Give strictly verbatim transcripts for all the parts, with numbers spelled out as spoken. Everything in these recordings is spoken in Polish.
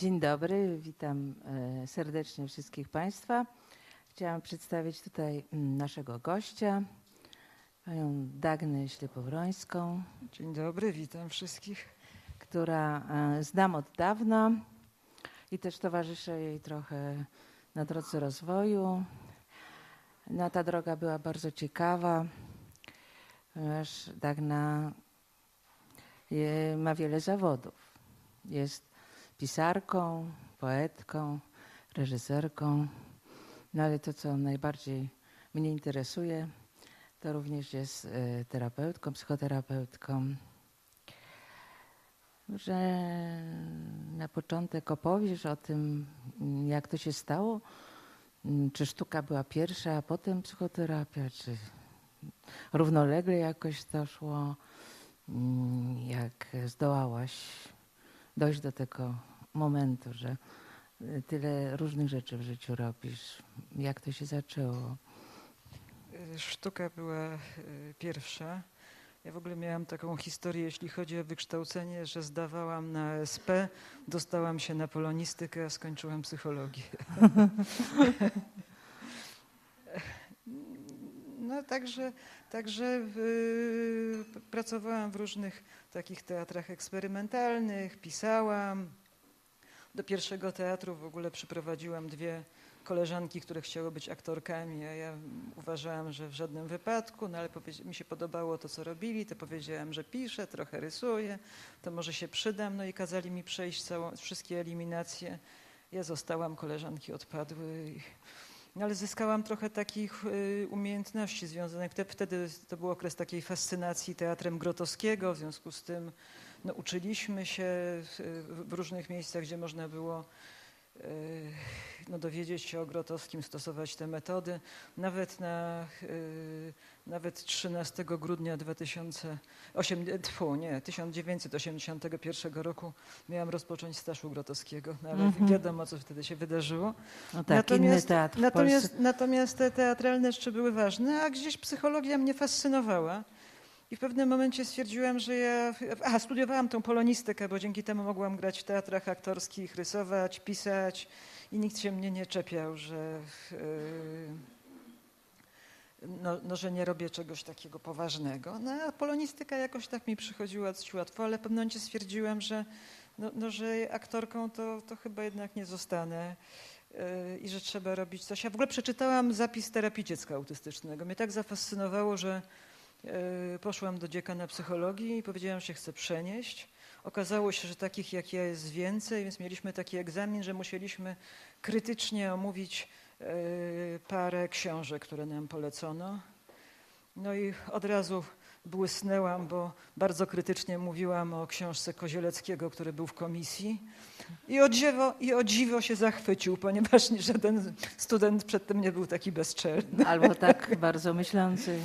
Dzień dobry, witam serdecznie wszystkich Państwa. Chciałam przedstawić tutaj naszego gościa, panią Dagnę Ślepowrońską. Dzień dobry, witam wszystkich. Która znam od dawna i też towarzyszę jej trochę na drodze rozwoju. No, ta droga była bardzo ciekawa, ponieważ Dagna ma wiele zawodów. Jest pisarką, poetką, reżyserką, no ale to, co najbardziej mnie interesuje, to również jest terapeutką, psychoterapeutką. Że na początek opowiesz o tym, jak to się stało, czy sztuka była pierwsza, a potem psychoterapia, czy równolegle jakoś to szło, jak zdołałaś dojść do tego momentu, że tyle różnych rzeczy w życiu robisz. Jak to się zaczęło? Sztuka była pierwsza. Ja w ogóle miałam taką historię, jeśli chodzi o wykształcenie, że zdawałam na A S P, dostałam się na polonistykę, a skończyłam psychologię. No także, także w, pracowałam w różnych takich teatrach eksperymentalnych, pisałam. Do pierwszego teatru w ogóle przyprowadziłam dwie koleżanki, które chciały być aktorkami, a ja uważałam, że w żadnym wypadku, no ale mi się podobało to, co robili, to powiedziałam, że piszę, trochę rysuję, to może się przydam, no i kazali mi przejść całą, wszystkie eliminacje. Ja zostałam, koleżanki odpadły, no ale zyskałam trochę takich umiejętności związanych, wtedy to był okres takiej fascynacji teatrem Grotowskiego, w związku z tym no, uczyliśmy się w różnych miejscach, gdzie można było no, dowiedzieć się o Grotowskim, stosować te metody. Nawet na nawet trzynastego grudnia dwa tysiące ósmego, nie, tysiąc dziewięćset osiemdziesiątego pierwszego roku miałam rozpocząć staż u Grotowskiego, no, ale mm-hmm. wiadomo, co wtedy się wydarzyło. No tak, natomiast, inny teatr w natomiast, Polsce. Natomiast te teatralne jeszcze były ważne, a gdzieś psychologia mnie fascynowała. I w pewnym momencie stwierdziłam, że ja... Aha, studiowałam tą polonistykę, bo dzięki temu mogłam grać w teatrach aktorskich, rysować, pisać i nikt się mnie nie czepiał, że, yy, no, no, że nie robię czegoś takiego poważnego. No a polonistyka jakoś tak mi przychodziła dość łatwo, ale w pewnym momencie stwierdziłam, że, no, no, że aktorką to, to chyba jednak nie zostanę. I że trzeba robić coś. Ja w ogóle przeczytałam zapis terapii dziecka autystycznego. Mnie tak zafascynowało, że poszłam do dziekana psychologii i powiedziałam, że się chcę przenieść. Okazało się, że takich jak ja jest więcej, więc mieliśmy taki egzamin, że musieliśmy krytycznie omówić parę książek, które nam polecono. No i od razu błysnęłam, bo bardzo krytycznie mówiłam o książce Kozieleckiego, który był w komisji. I o dziwo, i o dziwo się zachwycił, ponieważ żaden student przedtem nie był taki bezczelny. Albo tak bardzo myślący,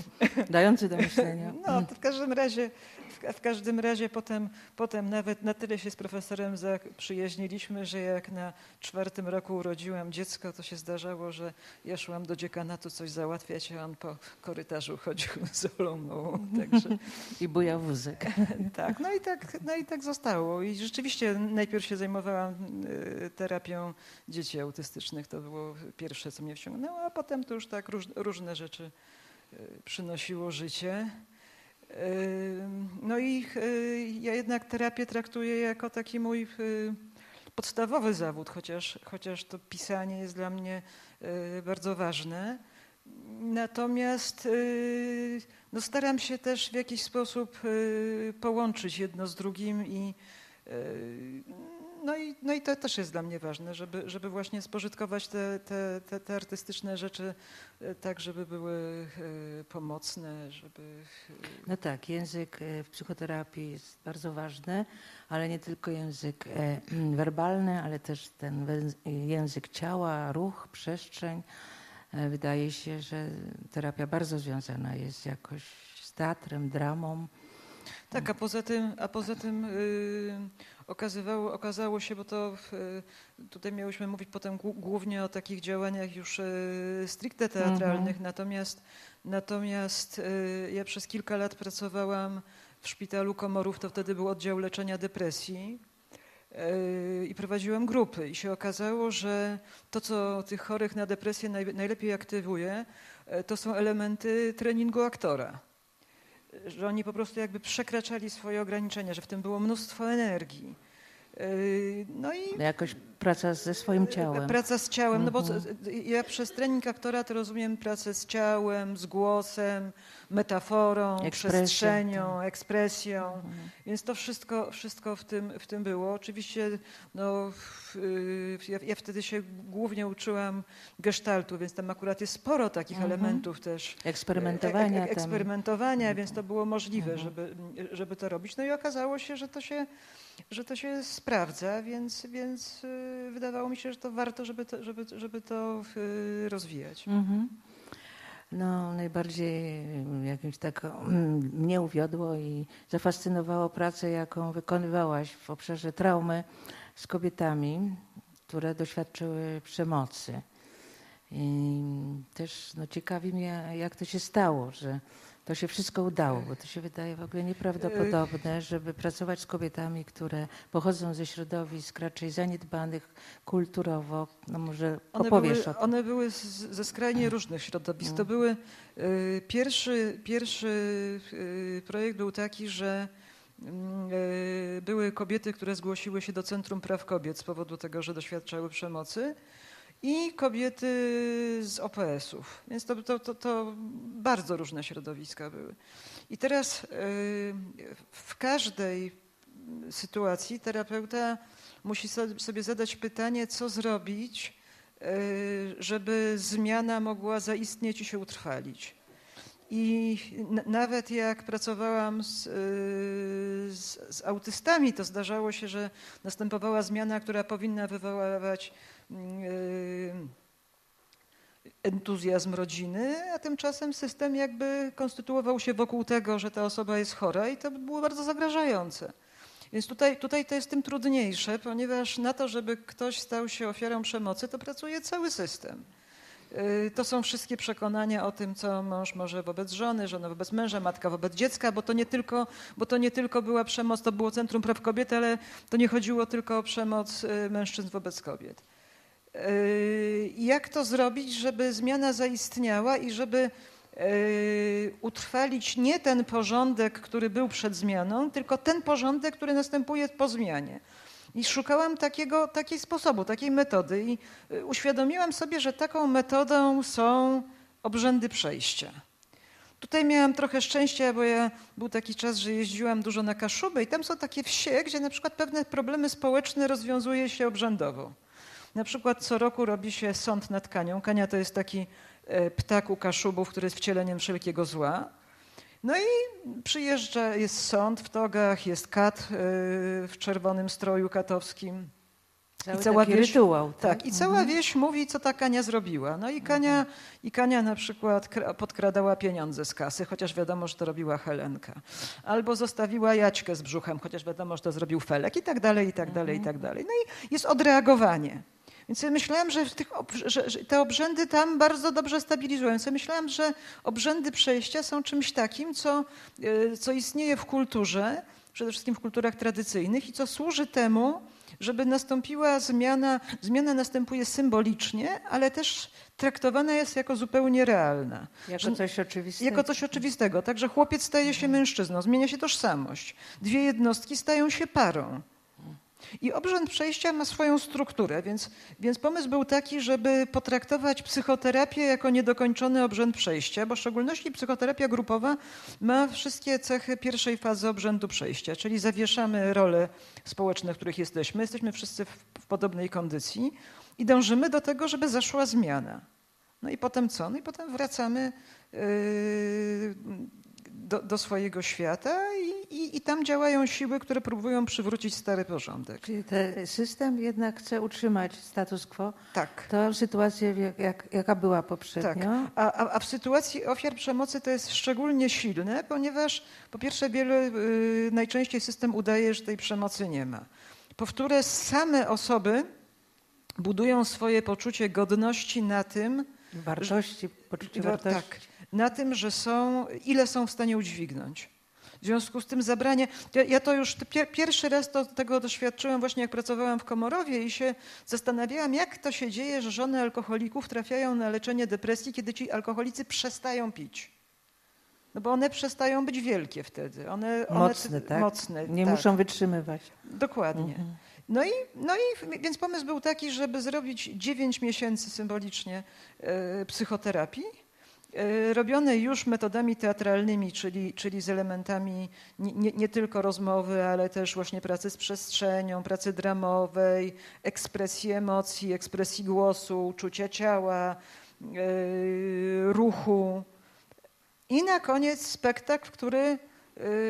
dający do myślenia. No, to w każdym razie, w, w każdym razie potem, potem nawet na tyle się z profesorem zaprzyjaźniliśmy, że jak na czwartym roku urodziłam dziecko, to się zdarzało, że ja szłam do dziekanatu coś załatwiać, a on po korytarzu chodził z olumą. Także... I bujał wózek. Tak, no i tak, no i tak zostało. I rzeczywiście najpierw się zajmowałam terapią dzieci autystycznych. To było pierwsze, co mnie wciągnęło, a potem to już tak róż, różne rzeczy przynosiło życie. No i ja jednak terapię traktuję jako taki mój podstawowy zawód, chociaż, chociaż to pisanie jest dla mnie bardzo ważne. Natomiast no, staram się też w jakiś sposób połączyć jedno z drugim i no i, no i to też jest dla mnie ważne, żeby, żeby właśnie spożytkować te, te, te, te artystyczne rzeczy tak, żeby były pomocne, żeby... No tak, język w psychoterapii jest bardzo ważny, ale nie tylko język werbalny, ale też ten język ciała, ruch, przestrzeń. Wydaje się, że terapia bardzo związana jest jakoś z teatrem, dramą. Tak, a poza tym, a poza tym yy, okazywało, okazało się, bo to yy, tutaj miałyśmy mówić potem głównie o takich działaniach już yy, stricte teatralnych, mhm. natomiast, natomiast yy, ja przez kilka lat pracowałam w Szpitalu Komorów, to wtedy był oddział leczenia depresji. i prowadziłam grupy i się okazało, że to, co tych chorych na depresję najlepiej aktywuje, to są elementy treningu aktora. Że oni po prostu jakby przekraczali swoje ograniczenia, że w tym było mnóstwo energii. No i jakoś praca ze swoim ciałem. Praca z ciałem, mhm. no bo ja przez trening aktora to rozumiem pracę z ciałem, z głosem, metaforą, Ekspresja, przestrzenią, tak. ekspresją. Mhm. Więc to wszystko, wszystko w tym, w tym było. Oczywiście no, ja, ja wtedy się głównie uczyłam gestaltu, więc tam akurat jest sporo takich mhm. elementów też. Eksperymentowania. E, e, eksperymentowania, tam. Więc to było możliwe, mhm. żeby, żeby to robić. No i okazało się, że to się, że to się sprawdza, więc, więc wydawało mi się, że to warto, żeby to, żeby, żeby to rozwijać. Mm-hmm. No, najbardziej jakimś tak mnie uwiodło i zafascynowało pracę, jaką wykonywałaś w obszarze traumy z kobietami, które doświadczyły przemocy. I też no, ciekawi mnie, jak to się stało, że to się wszystko udało, bo to się wydaje w ogóle nieprawdopodobne, żeby pracować z kobietami, które pochodzą ze środowisk raczej zaniedbanych kulturowo. No może one opowiesz były, o tym. One były z, ze skrajnie różnych środowisk. To były, y, pierwszy, pierwszy y, projekt był taki, że y, były kobiety, które zgłosiły się do Centrum Praw Kobiet z powodu tego, że doświadczały przemocy. I kobiety z O P S ów. Więc to, to, to, to bardzo różne środowiska były. I teraz w każdej sytuacji terapeuta musi sobie zadać pytanie, co zrobić, żeby zmiana mogła zaistnieć i się utrwalić. I nawet jak pracowałam z, z, z autystami, to zdarzało się, że następowała zmiana, która powinna wywoływać entuzjazm rodziny, a tymczasem system jakby konstytuował się wokół tego, że ta osoba jest chora i to było bardzo zagrażające. Więc tutaj, tutaj to jest tym trudniejsze, ponieważ na to, żeby ktoś stał się ofiarą przemocy, to pracuje cały system. To są wszystkie przekonania o tym, co mąż może wobec żony, żona wobec męża, matka wobec dziecka, bo to nie tylko, bo to nie tylko była przemoc, to było Centrum Praw Kobiet, ale to nie chodziło tylko o przemoc mężczyzn wobec kobiet. Jak to zrobić, żeby zmiana zaistniała i żeby utrwalić nie ten porządek, który był przed zmianą, tylko ten porządek, który następuje po zmianie. I szukałam takiego, takiego sposobu, takiej metody i uświadomiłam sobie, że taką metodą są obrzędy przejścia. Tutaj miałam trochę szczęścia, bo ja był taki czas, że jeździłam dużo na Kaszuby i tam są takie wsie, gdzie na przykład pewne problemy społeczne rozwiązuje się obrzędowo. Na przykład co roku robi się sąd nad Kanią. Kania to jest taki ptak u Kaszubów, który jest wcieleniem wszelkiego zła. No i przyjeżdża, jest sąd w togach, jest kat w czerwonym stroju katowskim. Cały I cała wieś, rytuał. Tak, tak i mhm. cała wieś mówi, co ta Kania zrobiła. No i Kania, mhm. i Kania na przykład podkradała pieniądze z kasy, chociaż wiadomo, że to robiła Helenka. Albo zostawiła Jaćkę z brzuchem, chociaż wiadomo, że to zrobił Felek i tak dalej, i tak dalej, mhm. i tak dalej. No i jest odreagowanie. Więc ja myślałam, że, tych, że te obrzędy tam bardzo dobrze stabilizują. Więc ja myślałam, że obrzędy przejścia są czymś takim, co, co istnieje w kulturze, przede wszystkim w kulturach tradycyjnych i co służy temu, żeby nastąpiła zmiana. Zmiana następuje symbolicznie, ale też traktowana jest jako zupełnie realna. Jako coś oczywistego. Jako coś oczywistego. Także chłopiec staje się mężczyzną, zmienia się tożsamość. Dwie jednostki stają się parą. I obrzęd przejścia ma swoją strukturę, więc, więc pomysł był taki, żeby potraktować psychoterapię jako niedokończony obrzęd przejścia, bo w szczególności psychoterapia grupowa ma wszystkie cechy pierwszej fazy obrzędu przejścia, czyli zawieszamy role społeczne, w których jesteśmy, jesteśmy wszyscy w, w podobnej kondycji i dążymy do tego, żeby zaszła zmiana. No i potem co? No i potem wracamy yy, Do, do swojego świata i, i, i tam działają siły, które próbują przywrócić stary porządek. Czyli ten system jednak chce utrzymać status quo, tak. To sytuację, jak, jaka była poprzednio. Tak. A, a, a w sytuacji ofiar przemocy to jest szczególnie silne, ponieważ po pierwsze wiele, yy, najczęściej system udaje, że tej przemocy nie ma. Powtóre, same osoby budują swoje poczucie godności na tym, wartości, że, poczucie wartości. Tak. Na tym, że są, ile są w stanie udźwignąć. W W związku z tym zabranie, ja, ja to już pier, pierwszy raz to, tego doświadczyłam właśnie jak pracowałam w Komorowie i się zastanawiałam, jak to się dzieje, że żony alkoholików trafiają na leczenie depresji, kiedy ci alkoholicy przestają pić. No bo one przestają być wielkie wtedy. One, one, mocne, tak? Mocne, nie tak. Muszą wytrzymywać. Dokładnie. Mhm. No i, no i więc pomysł był taki, żeby zrobić dziewięć miesięcy symbolicznie yy, psychoterapii, yy, robione już metodami teatralnymi, czyli, czyli z elementami nie, nie tylko rozmowy, ale też właśnie pracy z przestrzenią, pracy dramowej, ekspresji emocji, ekspresji głosu, czucia ciała, yy, ruchu. I na koniec spektakl, który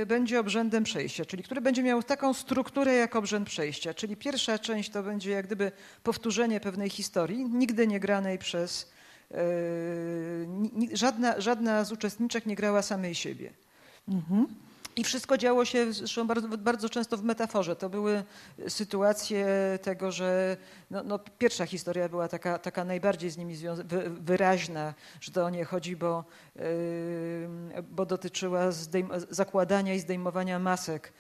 będzie obrzędem przejścia, czyli który będzie miał taką strukturę jak obrzęd przejścia. Czyli pierwsza część to będzie jak gdyby powtórzenie pewnej historii, nigdy nie granej przez... Yy, żadna, żadna z uczestniczek nie grała samej siebie. Mhm. I wszystko działo się zresztą bardzo, bardzo często w metaforze. To były sytuacje tego, że no, no, pierwsza historia była taka, taka najbardziej z nimi wyraźna, że to o nie chodzi, bo, yy, bo dotyczyła zakładania i zdejmowania masek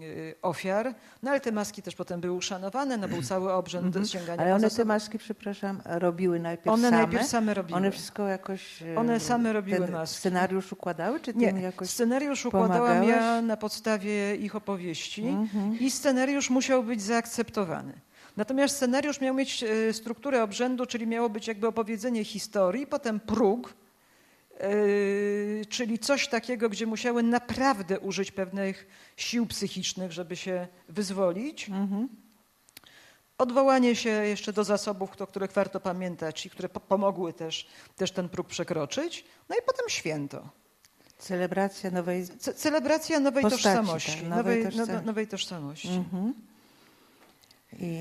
Yy, ofiar, no ale te maski też potem były uszanowane, no był cały obrzęd mm-hmm. sięgania. Ale one te maski, przepraszam, robiły najpierw one same? One najpierw same robiły. One wszystko jakoś... One same robiły maski. Scenariusz układały, czy ty nie, im jakoś scenariusz układałam pomagałeś? Ja na podstawie ich opowieści mm-hmm. i scenariusz musiał być zaakceptowany. Natomiast scenariusz miał mieć strukturę obrzędu, czyli miało być jakby opowiedzenie historii, potem próg, Yy, czyli coś takiego, gdzie musiały naprawdę użyć pewnych sił psychicznych, żeby się wyzwolić. Mm-hmm. Odwołanie się jeszcze do zasobów, o których warto pamiętać i które po- pomogły też, też ten próg przekroczyć. No i potem święto. Celebracja nowej Ce- Celebracja nowej postaci, tożsamości. Tak, nowej, nowej tożsamości. No, nowej tożsamości. Mm-hmm. I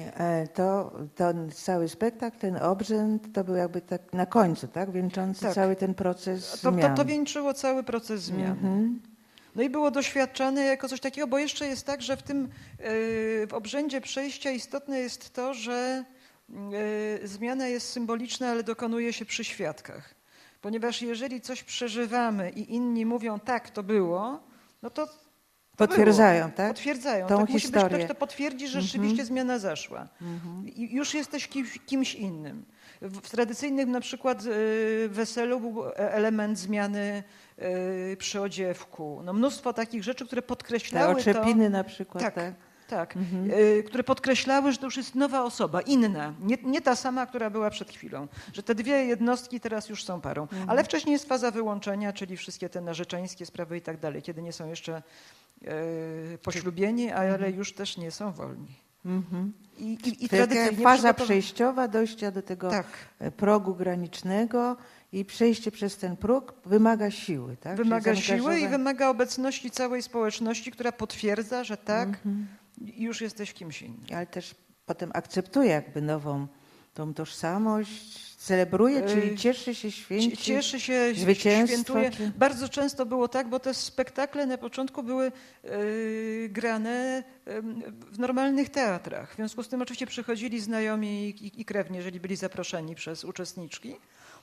to, ten cały spektakl, ten obrzęd, to był jakby tak na końcu, tak? Wieńczący tak. cały ten proces to, zmian. To, to wieńczyło cały proces zmian. Mhm. No i było doświadczane jako coś takiego, bo jeszcze jest tak, że w tym yy, w obrzędzie przejścia istotne jest to, że yy, zmiana jest symboliczna, ale dokonuje się przy świadkach. Ponieważ jeżeli coś przeżywamy i inni mówią tak, to było, no to Potwierdzają, było. tak? Potwierdzają. Tą tak historię. Musi być ktoś, kto potwierdzi, że rzeczywiście mm-hmm. zmiana zaszła. Mm-hmm. I już jesteś kimś, kimś innym. W, w tradycyjnym na przykład y, weselu był element zmiany y, przy odziewku. No, mnóstwo takich rzeczy, które podkreślały Te oczepiny to, na przykład. Tak, tak. tak mm-hmm. y, które podkreślały, że to już jest nowa osoba, inna. Nie, nie ta sama, która była przed chwilą. Że te dwie jednostki teraz już są parą. Mm-hmm. Ale wcześniej jest faza wyłączenia, czyli wszystkie te narzeczeńskie sprawy i tak dalej, kiedy nie są jeszcze poślubieni, ale już też nie są wolni. Mhm. I, i, i tradycyjnie faza przejściowa dojścia do tego tak. progu granicznego i przejście przez ten próg wymaga siły. Tak? Wymaga siły i wymaga obecności całej społeczności, która potwierdza, że tak, mhm. już jesteś kimś innym. Ale też potem akceptuje jakby nową tą tożsamość, celebruje, czyli cieszy się, święci, cieszy się, świętuje. Czy... Bardzo często było tak, bo te spektakle na początku były yy, grane yy, w normalnych teatrach. W związku z tym oczywiście przychodzili znajomi i, i krewni, jeżeli byli zaproszeni przez uczestniczki.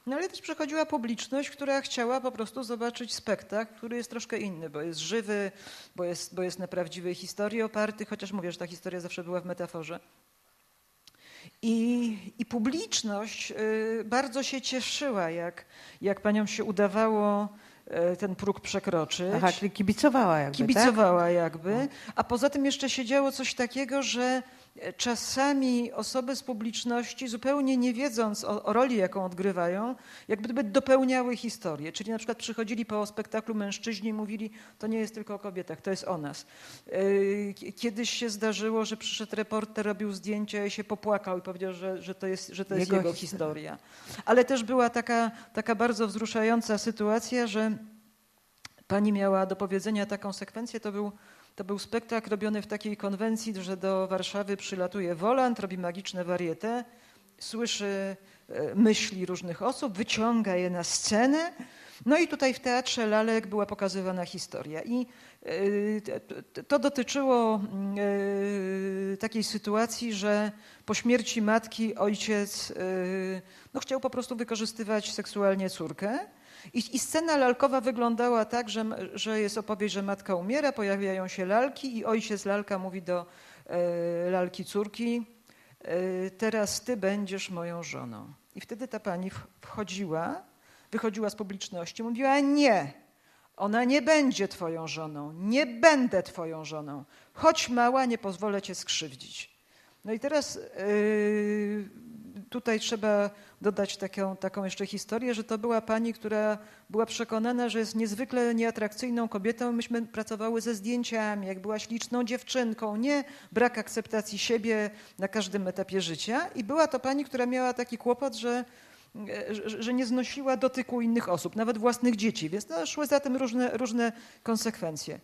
No ale też przychodziła publiczność, która chciała po prostu zobaczyć spektakl, który jest troszkę inny, bo jest żywy, bo jest, bo jest na prawdziwej historii oparty, chociaż mówię, że ta historia zawsze była w metaforze. I, I publiczność bardzo się cieszyła, jak, jak paniom się udawało ten próg przekroczyć. Aha, czyli kibicowała jakby, Kibicowała tak? jakby. A poza tym jeszcze się działo coś takiego, że czasami osoby z publiczności, zupełnie nie wiedząc o, o roli, jaką odgrywają, jakby dopełniały historię. Czyli na przykład przychodzili po spektaklu mężczyźni i mówili, to nie jest tylko o kobietach, to jest o nas. Kiedyś się zdarzyło, że przyszedł reporter, robił zdjęcie i się popłakał i powiedział, że, że to jest, że to jest jego, jego historia. Ale też była taka, taka bardzo wzruszająca sytuacja, że pani miała do powiedzenia taką sekwencję, to był To był spektakl robiony w takiej konwencji, że do Warszawy przylatuje wolant, robi magiczne warietę, słyszy myśli różnych osób, wyciąga je na scenę No i tutaj w Teatrze Lalek była pokazywana historia i to dotyczyło takiej sytuacji, że po śmierci matki ojciec no, chciał po prostu wykorzystywać seksualnie córkę. I, I scena lalkowa wyglądała tak, że, że jest opowieść, że matka umiera, pojawiają się lalki i ojciec lalka mówi do y, lalki córki, y, teraz ty będziesz moją żoną. I wtedy ta pani wchodziła, wychodziła z publiczności, mówiła nie, ona nie będzie twoją żoną, nie będę twoją żoną, chodź mała, nie pozwolę cię skrzywdzić. No i teraz y, tutaj trzeba dodać taką, taką jeszcze historię, że to była pani, która była przekonana, że jest niezwykle nieatrakcyjną kobietą. Myśmy pracowały ze zdjęciami, jak była śliczną dziewczynką, nie brak akceptacji siebie na każdym etapie życia. I była to pani, która miała taki kłopot, że, że nie znosiła dotyku innych osób, nawet własnych dzieci, więc no, szły za tym różne, różne konsekwencje.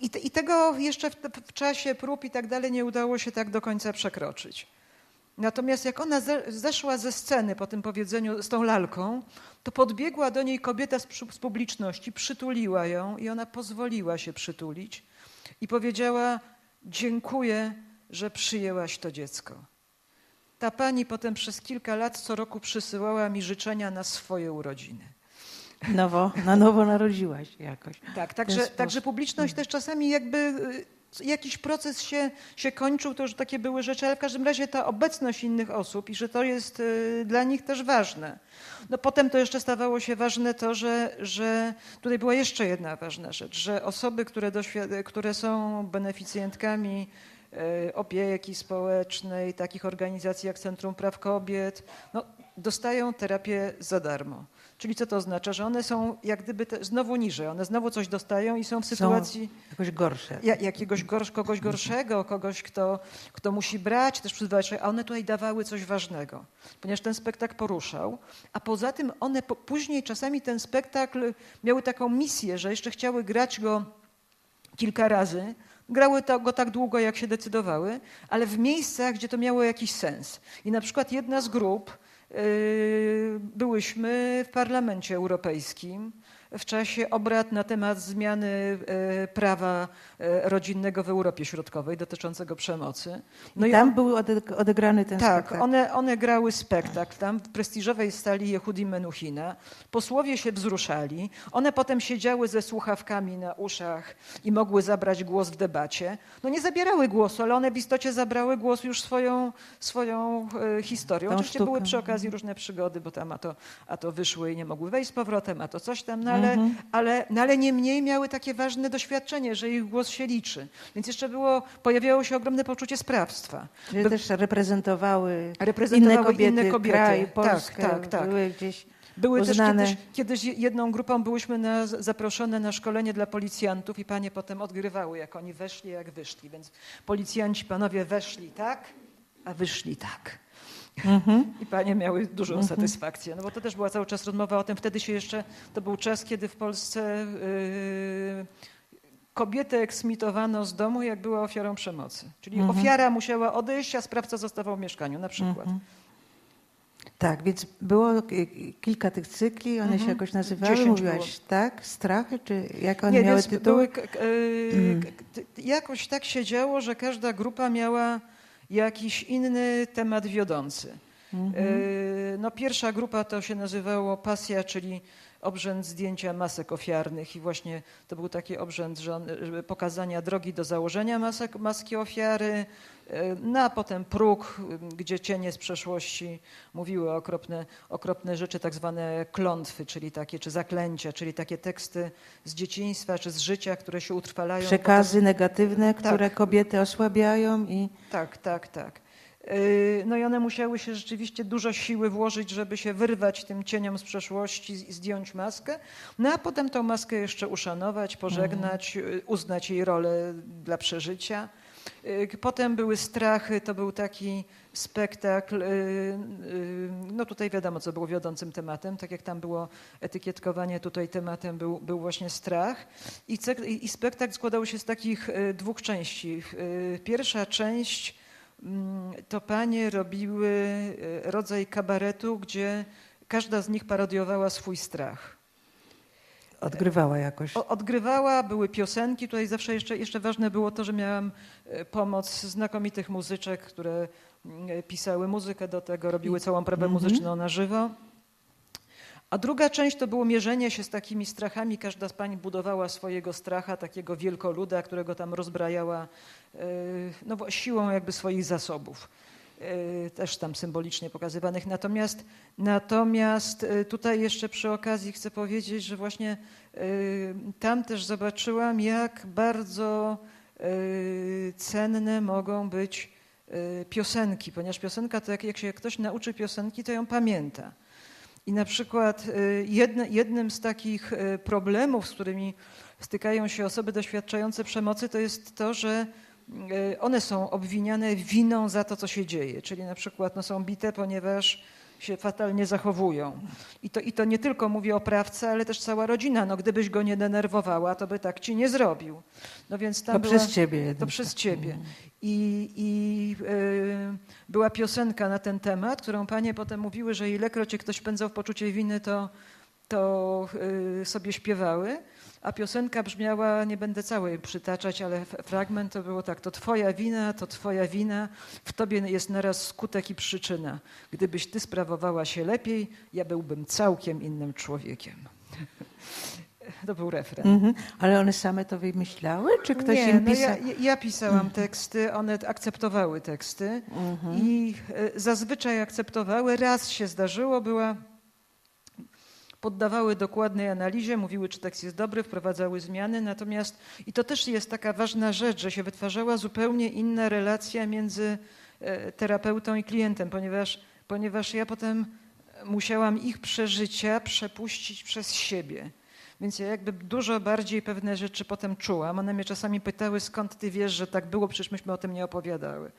I, te, i tego jeszcze w, w czasie prób i tak dalej nie udało się tak do końca przekroczyć. Natomiast jak ona zeszła ze sceny po tym powiedzeniu z tą lalką, to podbiegła do niej kobieta z publiczności, przytuliła ją i ona pozwoliła się przytulić i powiedziała: dziękuję, że przyjęłaś to dziecko. Ta pani potem przez kilka lat co roku przysyłała mi życzenia na swoje urodziny. Nowo, na nowo narodziłaś jakoś. Tak, także, także publiczność też czasami jakby... Jakiś proces się, się kończył, to już takie były rzeczy, ale w każdym razie ta obecność innych osób i że to jest dla nich też ważne. No potem to jeszcze stawało się ważne to, że, że tutaj była jeszcze jedna ważna rzecz, że osoby, które, doświad- które są beneficjentkami opieki społecznej, takich organizacji jak Centrum Praw Kobiet, no, dostają terapię za darmo. Czyli co to oznacza? Że one są jak gdyby te, znowu niżej, one znowu coś dostają i są w sytuacji... Są jakoś gorsze. Ja, jakiegoś gorsz, kogoś gorszego, kogoś, kto, kto musi brać, też przyzwyczaj, a one tutaj dawały coś ważnego, ponieważ ten spektakl poruszał, a poza tym one po, później czasami ten spektakl miały taką misję, że jeszcze chciały grać go kilka razy, grały to, go tak długo, jak się decydowały, ale w miejscach, gdzie to miało jakiś sens. I na przykład jedna z grup... Byłyśmy w Parlamencie Europejskim w czasie obrad na temat zmiany prawa rodzinnego w Europie Środkowej dotyczącego przemocy. No i tam i on, był odegrany ten tak, spektakl. Tak, one, one grały spektakl tam w prestiżowej sali Yehudi Menuhina. Posłowie się wzruszali. One potem siedziały ze słuchawkami na uszach i mogły zabrać głos w debacie. No nie zabierały głosu, ale one w istocie zabrały głos już swoją, swoją historią. Tą Oczywiście sztukę. Były przy okazji różne przygody, bo tam a to, a to wyszły i nie mogły wejść z powrotem, a to coś tam na Ale, mhm. ale, no ale nie mniej miały takie ważne doświadczenie, że ich głos się liczy. Więc jeszcze było, pojawiało się ogromne poczucie sprawstwa. Czyli By... też reprezentowały, reprezentowały inne kobiety, inne kobiety. Kraj, Polskę, tak, tak, tak. Były gdzieś Były uznane. Też kiedyś, kiedyś jedną grupą byłyśmy na, zaproszone na szkolenie dla policjantów i panie potem odgrywały, jak oni weszli, jak wyszli. Więc policjanci, panowie weszli tak, a wyszli tak. Mm-hmm. I panie miały dużą mm-hmm. satysfakcję, no bo to też była cały czas rozmowa o tym. Wtedy się jeszcze, to był czas, kiedy w Polsce yy, kobietę eksmitowano z domu, jak była ofiarą przemocy. Czyli mm-hmm. ofiara musiała odejść, a sprawca zostawał w mieszkaniu na przykład. Mm-hmm. Tak, więc było kilka tych cykli, one mm-hmm. się jakoś nazywały, mówiłaś było. Tak, strachy, czy jak one Nie, miały więc tytuły? Były, yy, mm. Jakoś tak się działo, że każda grupa miała jakiś inny temat wiodący. Mhm. Yy, no pierwsza grupa to się nazywało Pasja, czyli obrzęd zdjęcia masek ofiarnych i właśnie to był taki obrzęd że on, pokazania drogi do założenia masek, maski ofiary, no a potem próg, gdzie cienie z przeszłości mówiły okropne, okropne rzeczy, tak zwane klątwy, czyli takie, czy zaklęcia, czyli takie teksty z dzieciństwa, czy z życia, które się utrwalają. Przekazy potem... negatywne, tak. które kobiety osłabiają i... Tak, tak, tak. No i one musiały się rzeczywiście dużo siły włożyć, żeby się wyrwać tym cieniom z przeszłości i zdjąć maskę. No a potem tą maskę jeszcze uszanować, pożegnać, mhm. uznać jej rolę dla przeżycia. Potem były strachy, to był taki spektakl, no tutaj wiadomo, co było wiodącym tematem, tak jak tam było etykietkowanie, tutaj tematem był, był właśnie strach. I, I spektakl składał się z takich dwóch części. Pierwsza część to panie robiły rodzaj kabaretu, gdzie każda z nich parodiowała swój strach. Odgrywała jakoś. Odgrywała, były piosenki. Tutaj zawsze jeszcze, jeszcze ważne było to, że miałam pomoc znakomitych muzyczek, które pisały muzykę do tego, robiły całą próbę mm-hmm. muzyczną na żywo. A druga część to było mierzenie się z takimi strachami. Każda z pań budowała swojego stracha, takiego wielkoluda, którego tam rozbrajała no, siłą jakby swoich zasobów. Też tam symbolicznie pokazywanych. Natomiast, natomiast tutaj jeszcze przy okazji chcę powiedzieć, że właśnie tam też zobaczyłam, jak bardzo cenne mogą być piosenki, ponieważ piosenka to jak, jak się ktoś nauczy piosenki, to ją pamięta. I na przykład jedne, jednym z takich problemów, z którymi stykają się osoby doświadczające przemocy, to jest to, że one są obwiniane winą za to, co się dzieje, czyli na przykład no, są bite, ponieważ się fatalnie zachowują. I to, i to nie tylko mówię o prawcy, ale też cała rodzina. No, gdybyś go nie denerwowała, to by tak ci nie zrobił. No, więc tam to była, przez ciebie. To przez ciebie. I, i yy, była piosenka na ten temat, którą panie potem mówiły, że ilekroć się ktoś wpędzał w poczucie winy, to, to yy, sobie śpiewały. A piosenka brzmiała, nie będę całej przytaczać, ale fragment to było tak. To twoja wina, to twoja wina, w tobie jest naraz skutek i przyczyna. Gdybyś ty sprawowała się lepiej, ja byłbym całkiem innym człowiekiem. To był refren. Mm-hmm. Ale one same to wymyślały, czy ktoś nie, im pisał? No ja, ja pisałam mm. teksty, one akceptowały teksty mm-hmm. i zazwyczaj akceptowały. Raz się zdarzyło, była... poddawały dokładnej analizie, mówiły, czy tekst jest dobry, wprowadzały zmiany. Natomiast, i to też jest taka ważna rzecz, że się wytwarzała zupełnie inna relacja między terapeutą i klientem, ponieważ, ponieważ ja potem musiałam ich przeżycia przepuścić przez siebie. Więc ja jakby dużo bardziej pewne rzeczy potem czułam. One mnie czasami pytały, skąd ty wiesz, że tak było, przecież myśmy o tym nie opowiadały.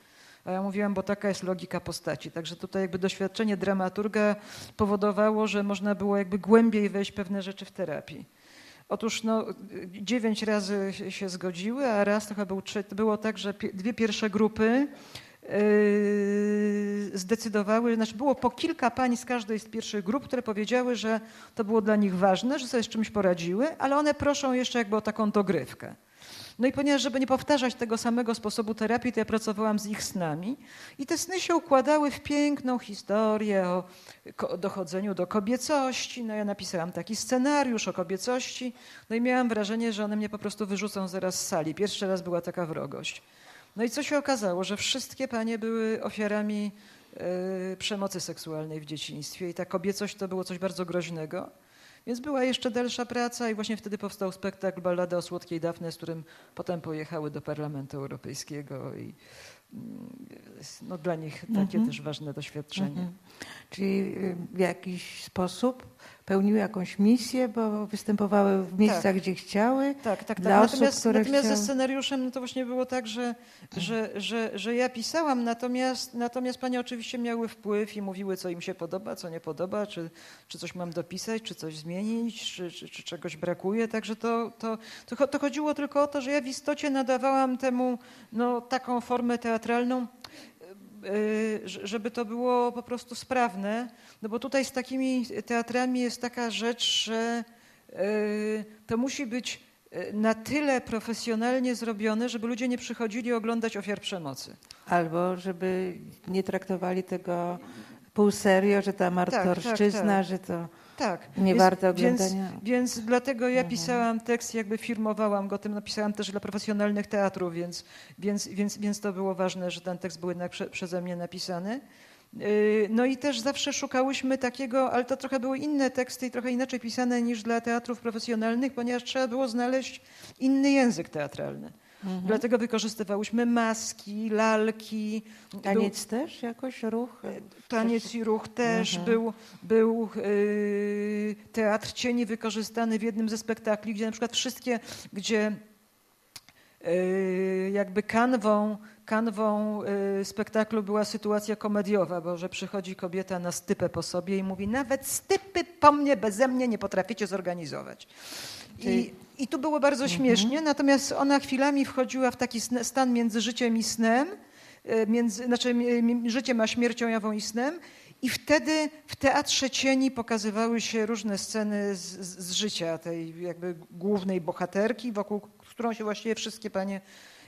A ja mówiłam, bo taka jest logika postaci. Także tutaj jakby doświadczenie dramaturga powodowało, że można było jakby głębiej wejść pewne rzeczy w terapii. Otóż no, dziewięć razy się zgodziły, a raz to chyba był, było tak, że dwie pierwsze grupy yy, zdecydowały, znaczy było po kilka pań z każdej z pierwszych grup, które powiedziały, że to było dla nich ważne, że sobie z czymś poradziły, ale one proszą jeszcze jakby o taką dogrywkę. No i ponieważ, żeby nie powtarzać tego samego sposobu terapii, to ja pracowałam z ich snami i te sny się układały w piękną historię o dochodzeniu do kobiecości. No ja napisałam taki scenariusz o kobiecości, no i miałam wrażenie, że one mnie po prostu wyrzucą zaraz z sali. Pierwszy raz była taka wrogość. No i co się okazało, że wszystkie panie były ofiarami yy, przemocy seksualnej w dzieciństwie i ta kobiecość to było coś bardzo groźnego. Więc była jeszcze dalsza praca i właśnie wtedy powstał spektakl Ballada o Słodkiej Dafne, z którym potem pojechały do Parlamentu Europejskiego i no, dla nich takie mhm. też ważne doświadczenie. Mhm. Czyli w jakiś sposób pełniły jakąś misję, bo występowały w miejscach, tak. gdzie chciały. Tak, tak, dla tak. Osób, natomiast które natomiast chciały... ze scenariuszem no to właśnie było tak, że, że, że, że ja pisałam, natomiast, natomiast panie oczywiście miały wpływ i mówiły, co im się podoba, co nie podoba, czy, czy coś mam dopisać, czy coś zmienić, czy, czy, czy czegoś brakuje. Także to, to, to, to chodziło tylko o to, że ja w istocie nadawałam temu no, taką formę teatralną, żeby to było po prostu sprawne, no bo tutaj z takimi teatrami jest taka rzecz, że to musi być na tyle profesjonalnie zrobione, żeby ludzie nie przychodzili oglądać ofiar przemocy. Albo żeby nie traktowali tego pół serio, że ta martorszczyzna, tak, tak, tak. że to... Tak, nie warto oglądania. Więc, więc dlatego ja pisałam tekst, jakby firmowałam go tym, napisałam też dla profesjonalnych teatrów, więc, więc, więc, więc to było ważne, że ten tekst był jednak prze, przeze mnie napisany. No i też zawsze szukałyśmy takiego, ale to trochę były inne teksty i trochę inaczej pisane niż dla teatrów profesjonalnych, ponieważ trzeba było znaleźć inny język teatralny. Mhm. Dlatego wykorzystywałyśmy maski, lalki. Taniec był, też jakoś, ruch? Taniec i ruch też. Mhm. Był, był yy, teatr cieni wykorzystany w jednym ze spektakli, gdzie na przykład wszystkie, gdzie yy, jakby kanwą, kanwą yy, spektaklu była sytuacja komediowa, bo że przychodzi kobieta na stypę po sobie i mówi nawet stypy po mnie, beze mnie nie potraficie zorganizować. I, I tu było bardzo śmiesznie, mhm. natomiast ona chwilami wchodziła w taki stan między życiem i snem, między, znaczy życiem a śmiercią jawą i snem I wtedy w Teatrze Cieni pokazywały się różne sceny z, z życia tej jakby głównej bohaterki, wokół którą się właściwie wszystkie panie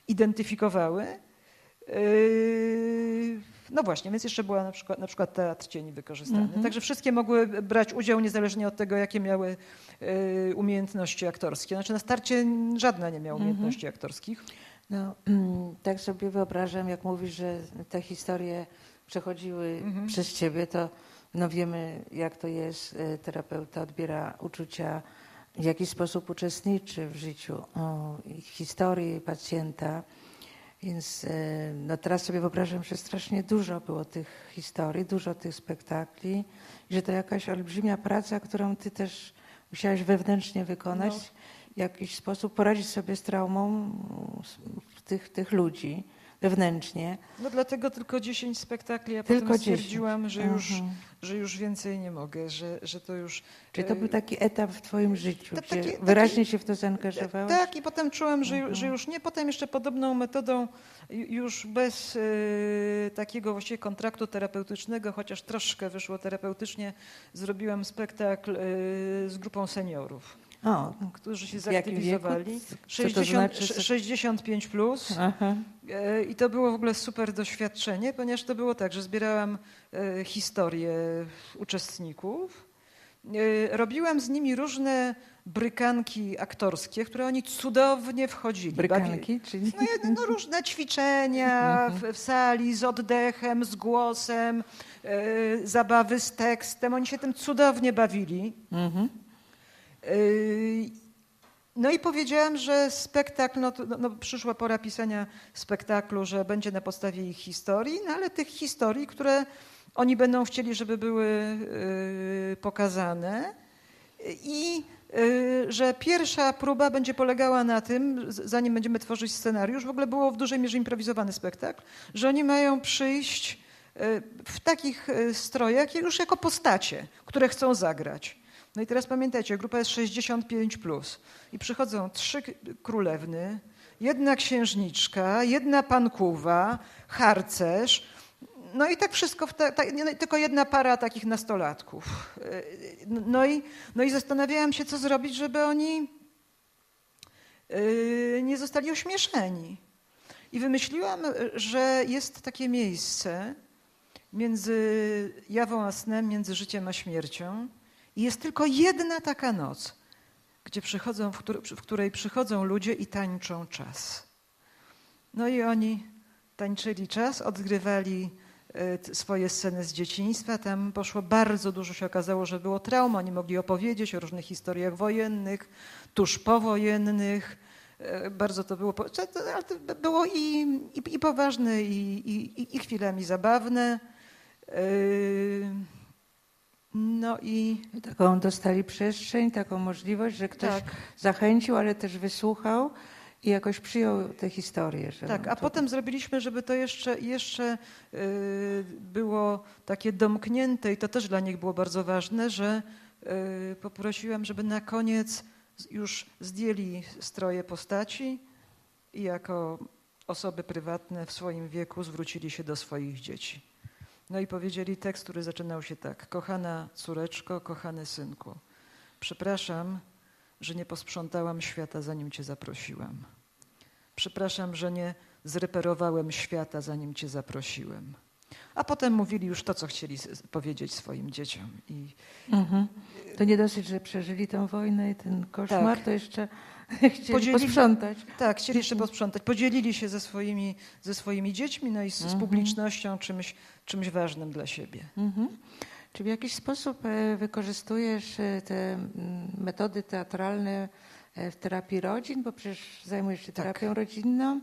identyfikowały. No właśnie, więc jeszcze była na przykład, na przykład Teatr Cieni wykorzystany. Mhm. Także wszystkie mogły brać udział niezależnie od tego, jakie miały umiejętności aktorskie. Znaczy na starcie żadna nie miała umiejętności mhm. aktorskich. No, tak sobie wyobrażam, jak mówisz, że te historie przechodziły mhm. przez ciebie, to no wiemy, jak to jest, terapeuta odbiera uczucia, w jaki sposób uczestniczy w życiu o, historii pacjenta. Więc no teraz sobie wyobrażam, że strasznie dużo było tych historii, dużo tych spektakli, że to jakaś olbrzymia praca, którą ty też musiałaś wewnętrznie wykonać, no. w jakiś sposób poradzić sobie z traumą tych, tych ludzi wewnętrznie. No dlatego tylko dziesięć spektakli, ja tylko potem stwierdziłam, że już, mhm. że już więcej nie mogę, że, że to już... Czyli to był taki etap w twoim życiu, to, gdzie taki, wyraźnie taki, się w to zaangażowałaś? Tak, i potem czułam, że, mhm. że już nie. Potem jeszcze podobną metodą, już bez y, takiego właściwie kontraktu terapeutycznego, chociaż troszkę wyszło terapeutycznie, zrobiłam spektakl y, z grupą seniorów. O, którzy się zaktywizowali. sześćdziesiąt, sześćdziesiąt pięć plus. Aha. I to było w ogóle super doświadczenie, ponieważ to było tak, że zbierałam historie uczestników. Robiłam z nimi różne brykanki aktorskie, w które oni cudownie wchodzili. Brykanki? Czyli... No, no różne ćwiczenia w, w sali z oddechem, z głosem, zabawy z tekstem. Oni się tym cudownie bawili. Mhm. No i powiedziałam, że spektakl, no, to, no przyszła pora pisania spektaklu, że będzie na podstawie ich historii, no ale tych historii, które oni będą chcieli, żeby były y, pokazane i y, że pierwsza próba będzie polegała na tym, zanim będziemy tworzyć scenariusz, w ogóle było w dużej mierze improwizowany spektakl, że oni mają przyjść y, w takich strojach już jako postacie, które chcą zagrać. No i teraz pamiętajcie, grupa jest sześćdziesiąt pięć plus i przychodzą trzy królewny, jedna księżniczka, jedna pankuwa, harcerz, no i tak wszystko, w ta, ta, nie, tylko jedna para takich nastolatków. No i, no i zastanawiałam się, co zrobić, żeby oni yy, nie zostali ośmieszeni. I wymyśliłam, że jest takie miejsce między jawą a snem, między życiem a śmiercią. I jest tylko jedna taka noc, gdzie przychodzą, w której przychodzą ludzie i tańczą czas. No i oni tańczyli czas, odgrywali swoje sceny z dzieciństwa. Tam poszło bardzo dużo, się okazało, że było trauma. Oni mogli opowiedzieć o różnych historiach wojennych, tuż powojennych. Bardzo to było, ale to było i, i, i poważne, i, i, i chwilami zabawne. No i taką dostali przestrzeń, taką możliwość, że ktoś tak. zachęcił, ale też wysłuchał i jakoś przyjął tę historię. Że tak, a to... potem zrobiliśmy, żeby to jeszcze, jeszcze było takie domknięte i to też dla nich było bardzo ważne, że poprosiłam, żeby na koniec już zdjęli stroje postaci i jako osoby prywatne w swoim wieku zwrócili się do swoich dzieci. No i powiedzieli tekst, który zaczynał się tak. Kochana córeczko, kochany synku, przepraszam, że nie posprzątałam świata, zanim cię zaprosiłam. Przepraszam, że nie zreperowałem świata, zanim cię zaprosiłem. A potem mówili już to, co chcieli powiedzieć swoim dzieciom. I... Mhm. To nie dosyć, że przeżyli tę wojnę i ten koszmar, tak. to jeszcze... Chcieli Podzielili, posprzątać. Tak, chcieli jeszcze posprzątać. Podzielili się ze swoimi, ze swoimi dziećmi, no i z, mhm. z publicznością czymś, czymś ważnym dla siebie. Mhm. Czy w jakiś sposób wykorzystujesz te metody teatralne w terapii rodzin, bo przecież zajmujesz się terapią tak. rodzinną?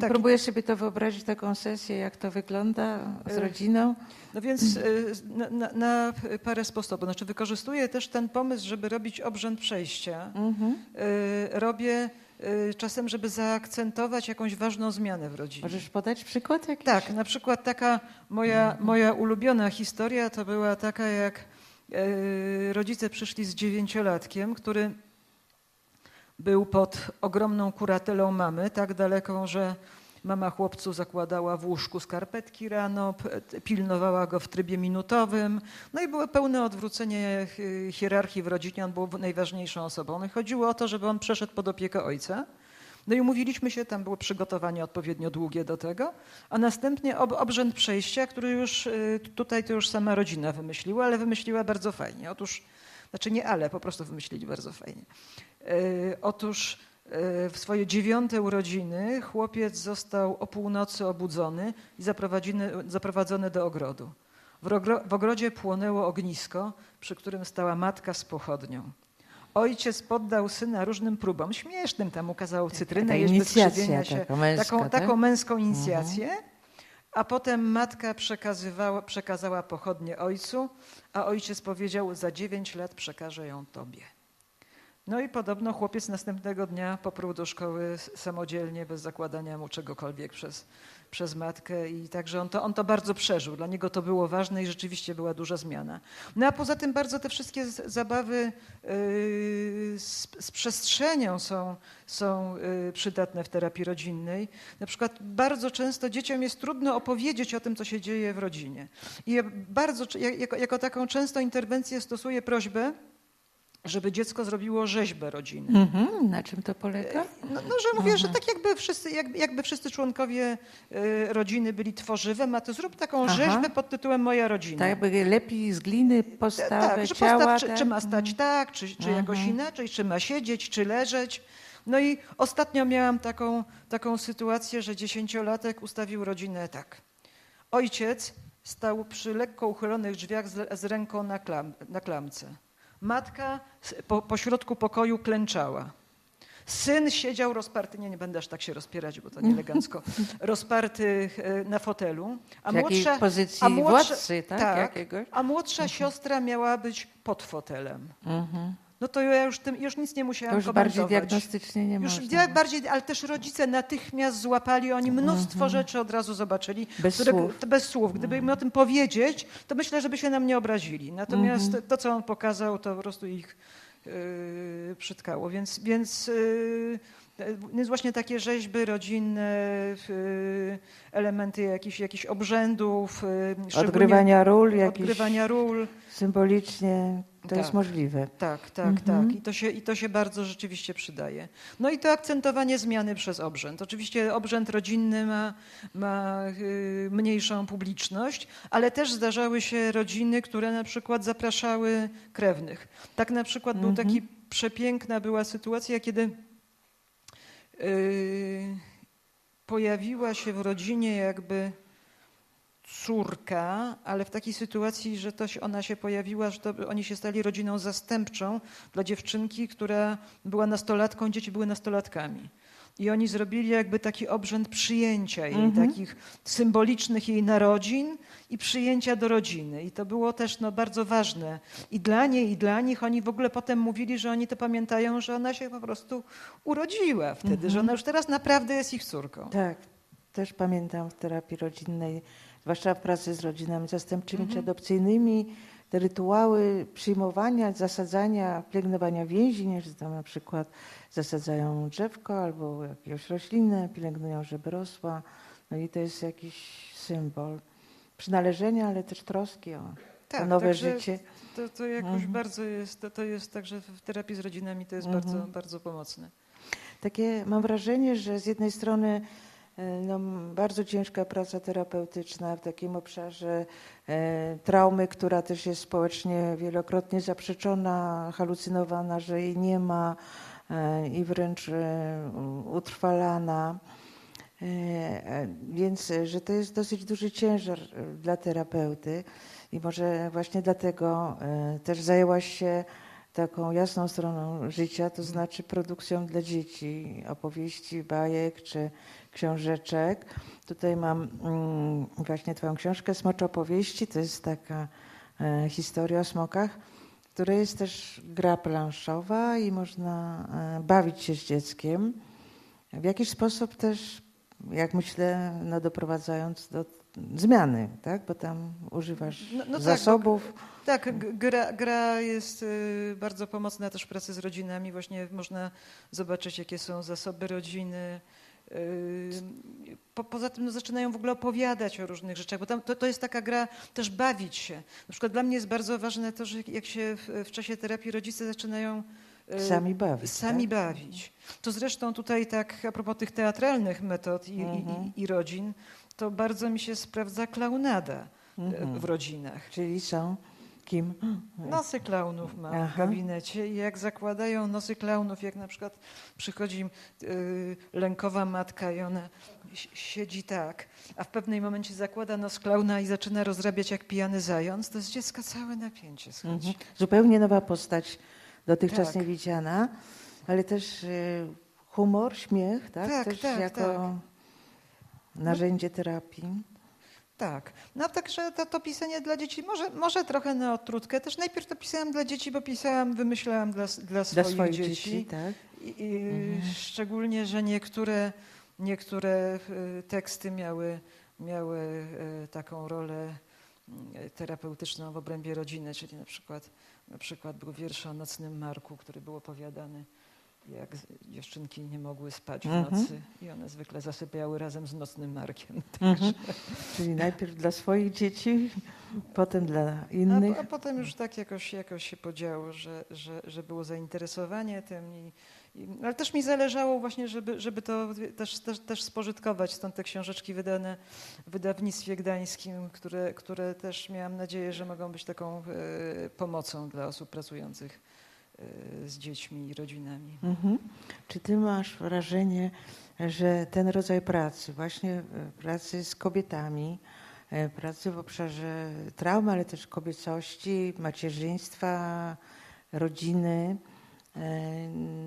Tak. Próbuję sobie to wyobrazić, taką sesję, jak to wygląda z rodziną. No więc na, na, na parę sposobów. Znaczy wykorzystuję też ten pomysł, żeby robić obrzęd przejścia. Mhm. Robię czasem, żeby zaakcentować jakąś ważną zmianę w rodzinie. Możesz podać przykład jakiś? Tak, na przykład taka moja, mhm. moja ulubiona historia to była taka, jak rodzice przyszli z dziewięciolatkiem, który... był pod ogromną kuratelą mamy, tak daleką, że Mama chłopcu zakładała w łóżku skarpetki rano, pilnowała go w trybie minutowym. No i było pełne odwrócenie hierarchii w rodzinie. On był najważniejszą osobą. No i chodziło o to, żeby on przeszedł pod opiekę ojca. No i umówiliśmy się, tam było przygotowanie odpowiednio długie do tego, a następnie ob, obrzęd przejścia, który już tutaj to już sama rodzina wymyśliła, ale wymyśliła bardzo fajnie. Otóż, znaczy nie ale, po prostu wymyślili bardzo fajnie. Yy, otóż yy, w swoje dziewiąte urodziny chłopiec został o północy obudzony i zaprowadzony do ogrodu. W, ogro, w ogrodzie płonęło ognisko, przy którym stała matka z pochodnią. Ojciec poddał syna różnym próbom, śmiesznym, tam ukazał cytrynę, jeźdź bez krzywienia się, taka męska, taką, tak? taką męską inicjację, mhm. a potem matka przekazywała, przekazała pochodnię ojcu, a ojciec powiedział, za dziewięć lat przekażę ją tobie. No i podobno chłopiec następnego dnia poprół do szkoły samodzielnie, bez zakładania mu czegokolwiek przez, przez matkę i także on to, on to bardzo przeżył. Dla niego to było ważne i rzeczywiście była duża zmiana. No a poza tym bardzo te wszystkie z, zabawy yy, z, z przestrzenią są, są yy, przydatne w terapii rodzinnej. Na przykład bardzo często dzieciom jest trudno opowiedzieć o tym, co się dzieje w rodzinie. I ja bardzo, jako, jako taką często interwencję stosuję prośbę, żeby dziecko zrobiło rzeźbę rodziny. Mm-hmm. Na czym to polega? No, no że mówię, mm-hmm. że tak jakby wszyscy, jakby, jakby wszyscy członkowie y, rodziny byli tworzywem, a to zrób taką Aha. rzeźbę pod tytułem Moja rodzina. Tak jakby lepiej z gliny postawę tak, że ciała. Postaw, czy, tak? czy ma stać tak, czy, czy mm-hmm. jakoś inaczej, czy ma siedzieć, czy leżeć. No i ostatnio miałam taką, taką sytuację, że dziesięciolatek ustawił rodzinę tak. Ojciec stał przy lekko uchylonych drzwiach z, z ręką na, klam, na klamce. Matka po, po środku pokoju klęczała. Syn siedział rozparty, nie, nie będę aż tak się rozpierać, bo to nieelegancko, rozparty na fotelu. A młodsza, pozycji a młodsza, władcy, tak? tak a młodsza mhm. siostra miała być pod fotelem. Mhm. No to ja już, tym, już nic nie musiałam już komentować. Już bardziej diagnostycznie nie już można. Bardziej, ale też rodzice natychmiast złapali, oni mnóstwo mm-hmm. rzeczy od razu zobaczyli. Bez które, słów. Bez słów. Gdyby im o tym powiedzieć, to myślę, żeby się na mnie obrazili. Natomiast mm-hmm. to, co on pokazał, to po prostu ich yy, przytkało. Więc, więc yy, Więc właśnie takie rzeźby rodzinne, elementy jakichś, jakichś obrzędów. Odgrywania ról. Odgrywania ról. Symbolicznie to tak, jest możliwe. Tak, tak, mhm. tak. I to, się, I to się bardzo rzeczywiście przydaje. No i to akcentowanie zmiany przez obrzęd. Oczywiście obrzęd rodzinny ma, ma mniejszą publiczność, ale też zdarzały się rodziny, które na przykład zapraszały krewnych. Tak na przykład mhm. był taki, przepiękna była sytuacja, kiedy Yy, pojawiła się w rodzinie jakby córka, ale w takiej sytuacji, że to się, ona się pojawiła, że to oni się stali rodziną zastępczą dla dziewczynki, która była nastolatką, dzieci były nastolatkami. I oni zrobili jakby taki obrzęd przyjęcia jej, mhm. takich symbolicznych jej narodzin i przyjęcia do rodziny. I to było też no, bardzo ważne i dla niej, i dla nich. Oni w ogóle potem mówili, że oni to pamiętają, że ona się po prostu urodziła wtedy, mhm. że ona już teraz naprawdę jest ich córką. Tak, też pamiętam w terapii rodzinnej, zwłaszcza w pracy z rodzinami zastępczymi mhm. czy adopcyjnymi, te rytuały przyjmowania, zasadzania, pielęgnowania więzi, że tam na przykład zasadzają drzewko albo jakąś roślinę, pielęgnują, żeby rosła. No i to jest jakiś symbol przynależenia, ale też troski o, tak, o nowe życie. To, to jakoś mhm. bardzo jest, to, to jest także w terapii z rodzinami to jest mhm. bardzo, bardzo pomocne. Takie mam wrażenie, że z jednej strony no, bardzo ciężka praca terapeutyczna w takim obszarze e, traumy, która też jest społecznie wielokrotnie zaprzeczona, halucynowana, że jej nie ma e, i wręcz e, utrwalana. E, więc, że to jest dosyć duży ciężar dla terapeuty i może właśnie dlatego e, też zajęłaś się taką jasną stroną życia, to znaczy produkcją dla dzieci, opowieści, bajek czy książeczek. Tutaj mam właśnie twoją książkę Smoczopowieści. To jest taka historia o smokach, w której jest też gra planszowa i można bawić się z dzieckiem. W jakiś sposób też, jak myślę, no doprowadzając do zmiany, tak? Bo tam używasz no, no zasobów. Tak, tak gra, gra jest bardzo pomocna też w pracy z rodzinami. Właśnie można zobaczyć, jakie są zasoby rodziny, Po, poza tym no, zaczynają w ogóle opowiadać o różnych rzeczach, bo tam, to, to jest taka gra też bawić się. Na przykład dla mnie jest bardzo ważne to, że jak się w, w czasie terapii rodzice zaczynają sami bawić. Sami tak? bawić. To zresztą tutaj tak a propos tych teatralnych metod i, mhm. i, i rodzin, to bardzo mi się sprawdza klaunada mhm. w rodzinach. Czyli są kim? Nosy klaunów mam Aha. w gabinecie i jak zakładają nosy klaunów, jak na przykład przychodzi yy, lękowa matka i ona siedzi tak, a w pewnym momencie zakłada nos klauna i zaczyna rozrabiać jak pijany zając, to z dziecka całe napięcie schodzi. Mhm. Zupełnie nowa postać. Dotychczas tak. nie widziana, ale też humor, śmiech, tak? tak też tak, jako tak. narzędzie terapii. Tak. No także to, to pisanie dla dzieci, może, może trochę na odtrutkę. Też najpierw to pisałam dla dzieci, bo pisałam, wymyślałam dla, dla swoich, dla swoich dzieci. dzieci tak? I, i mhm. Szczególnie, że niektóre, niektóre teksty miały, miały taką rolę terapeutyczną w obrębie rodziny, czyli na przykład Na przykład był wiersz o nocnym Marku, który był opowiadany, jak dziewczynki nie mogły spać w nocy mhm. i one zwykle zasypiały razem z nocnym Markiem. Mhm. Czyli najpierw dla swoich dzieci, potem dla innych. A, a potem już tak jakoś, jakoś się podziało, że, że, że było zainteresowanie tym. I, i, ale też mi zależało właśnie, żeby, żeby to też, też, też spożytkować. Stąd te książeczki wydane w wydawnictwie gdańskim, które, które też miałam nadzieję, że mogą być taką y, pomocą dla osób pracujących z dziećmi i rodzinami. Mhm. Czy ty masz wrażenie, że ten rodzaj pracy, właśnie pracy z kobietami, pracy w obszarze traum, ale też kobiecości, macierzyństwa, rodziny,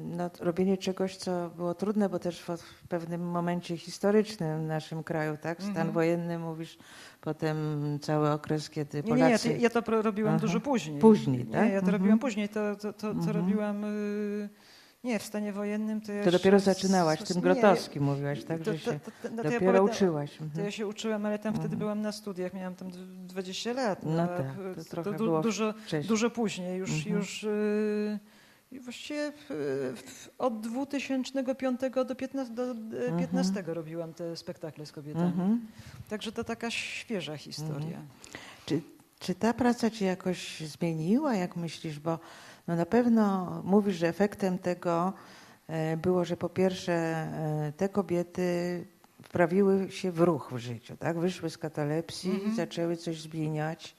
no, robienie czegoś, co było trudne, bo też w pewnym momencie historycznym w naszym kraju, tak? Stan mhm. wojenny mówisz, potem cały okres, kiedy Polacy... Nie, nie ja, to, ja to robiłam Aha. dużo później. Później, tak? Nie, ja to mhm. robiłam później, to, to, to, to mhm. robiłam... Yy... Nie, w stanie wojennym to ja To dopiero zaczynałaś, tym Grotowskim mówiłaś, tak? To, to, to, to, no to dopiero ja uczyłaś. Mhm. To ja się uczyłam, ale tam mhm. wtedy byłam na studiach, miałam tam dwadzieścia lat. No, no tak, to trochę to du, było dużo, dużo później, już... Mhm. już yy... I właściwie od dwa tysiące piątego do dwa tysiące piętnastego mhm. robiłam te spektakle z kobietami. Mhm. Także to taka świeża historia. Mhm. Czy, czy ta praca cię jakoś zmieniła, jak myślisz? Bo no na pewno mówisz, że efektem tego było, że po pierwsze te kobiety wprawiły się w ruch w życiu, tak? Wyszły z katalepsji, mhm. zaczęły coś zmieniać.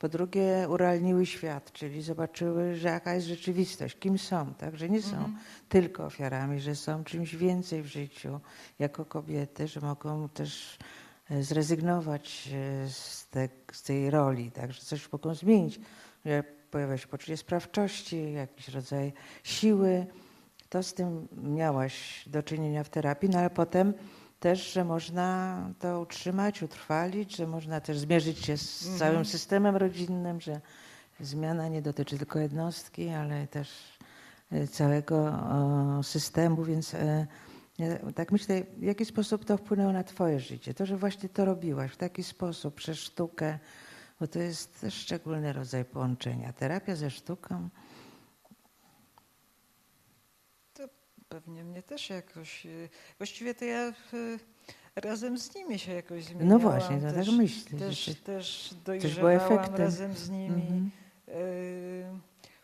Po drugie, urealniły świat, czyli zobaczyły, że jaka jest rzeczywistość, kim są, tak? Że nie są mhm. tylko ofiarami, że są czymś więcej w życiu jako kobiety, że mogą też zrezygnować z, te, z tej roli, tak? Że coś mogą zmienić, że pojawia się poczucie sprawczości, jakiś rodzaj siły. To z tym miałaś do czynienia w terapii, no ale potem też, że można to utrzymać, utrwalić, że można też zmierzyć się z mhm. całym systemem rodzinnym, że zmiana nie dotyczy tylko jednostki, ale też całego systemu, więc tak myślę, w jaki sposób to wpłynęło na twoje życie? To, że właśnie to robiłaś w taki sposób, przez sztukę, bo to jest też szczególny rodzaj połączenia. Terapia ze sztuką. Pewnie mnie też jakoś... Właściwie to ja razem z nimi się jakoś zmieniałam. No właśnie, to też, tak myślę. Też, też, też dojrzewałam razem z nimi. Mhm.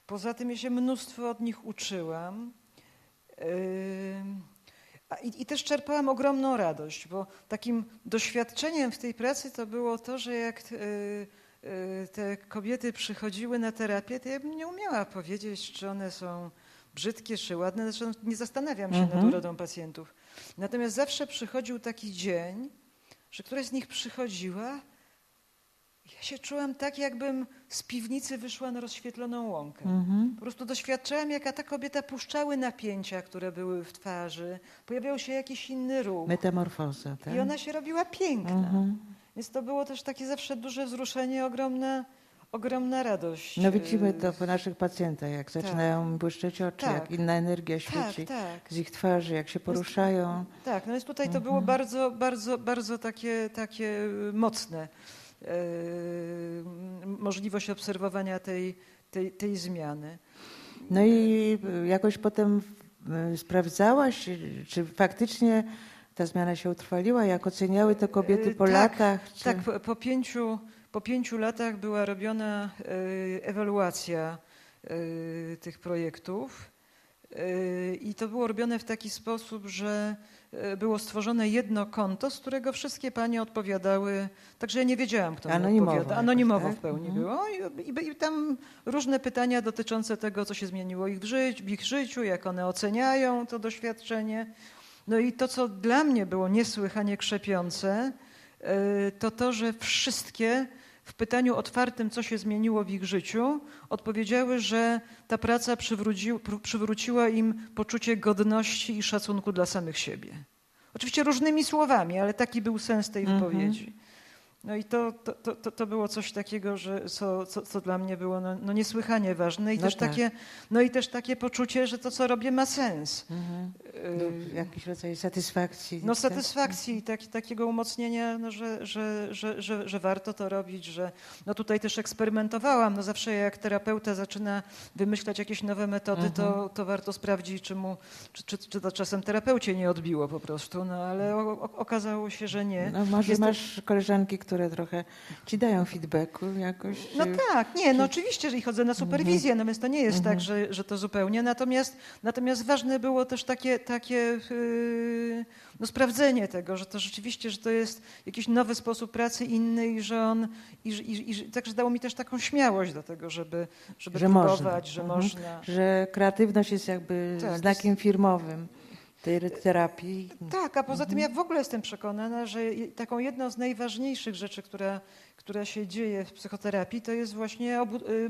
Poza tym ja się mnóstwo od nich uczyłam. I, I też czerpałam ogromną radość, bo takim doświadczeniem w tej pracy to było to, że jak te kobiety przychodziły na terapię, to ja bym nie umiała powiedzieć, czy one są... brzydkie czy ładne, zresztą nie zastanawiam się mhm. nad urodą pacjentów. Natomiast zawsze przychodził taki dzień, że któraś z nich przychodziła i ja się czułam tak, jakbym z piwnicy wyszła na rozświetloną łąkę. Mhm. Po prostu doświadczałam, jaka ta kobieta puszczały napięcia, które były w twarzy. Pojawiał się jakiś inny ruch. Metamorfoza, tak? I ona się robiła piękna. Mhm. Więc to było też takie zawsze duże wzruszenie, ogromne Ogromna radość. No widzimy to po naszych pacjentach, jak zaczynają tak. błyszczeć oczy, tak. jak inna energia świeci tak, tak. z ich twarzy, jak się poruszają. Jest, tak, no więc tutaj mhm. to było bardzo, bardzo, bardzo takie, takie mocne yy, możliwość obserwowania tej, tej, tej zmiany. No i jakoś potem sprawdzałaś, czy faktycznie ta zmiana się utrwaliła? Jak oceniały te kobiety po tak, latach? Czy... Tak, po, po, pięciu, po pięciu latach była robiona ewaluacja tych projektów i to było robione w taki sposób, że było stworzone jedno konto, z którego wszystkie panie odpowiadały, także ja nie wiedziałam, kto anonimowo odpowiada. Anonimowo jakoś, tak? W pełni mhm. było I, i, i tam różne pytania dotyczące tego, co się zmieniło ich w, życiu, w ich życiu, jak one oceniają to doświadczenie. No i to, co dla mnie było niesłychanie krzepiące, to to, że wszystkie w pytaniu otwartym, co się zmieniło w ich życiu, odpowiedziały, że ta praca przywróci, przywróciła im poczucie godności i szacunku dla samych siebie. Oczywiście różnymi słowami, ale taki był sens tej mhm. wypowiedzi. No i to, to, to, to było coś takiego, że co, co, co dla mnie było no, no niesłychanie ważne i, no też tak. takie, no i też takie poczucie, że to, co robię, ma sens. Mhm. No, jakiś rodzaj satysfakcji. No satysfakcji i tak, takiego umocnienia, no, że, że, że, że, że warto to robić, że no tutaj też eksperymentowałam. No zawsze jak terapeuta zaczyna wymyślać jakieś nowe metody, mhm. to, to warto sprawdzić, czy, mu, czy, czy, czy to czasem terapeucie nie odbiło po prostu, no ale o, o, okazało się, że nie. No, może Jest masz to... koleżanki, które które trochę ci dają feedbacku jakoś? No czy, tak, nie, no czy... oczywiście, że chodzę na superwizję, mm-hmm. no więc to nie jest mm-hmm. tak, że, że to zupełnie. Natomiast, natomiast ważne było też takie, takie yy, no, sprawdzenie tego, że to rzeczywiście, że to jest jakiś nowy sposób pracy, inny i że on, i, i, i, także dało mi też taką śmiałość do tego, żeby, żeby że próbować, można. że mm-hmm. można. Że kreatywność jest jakby tak, znakiem firmowym. Terapii. Tak, a poza mhm. tym ja w ogóle jestem przekonana, że taką jedną z najważniejszych rzeczy, która, która się dzieje w psychoterapii, to jest właśnie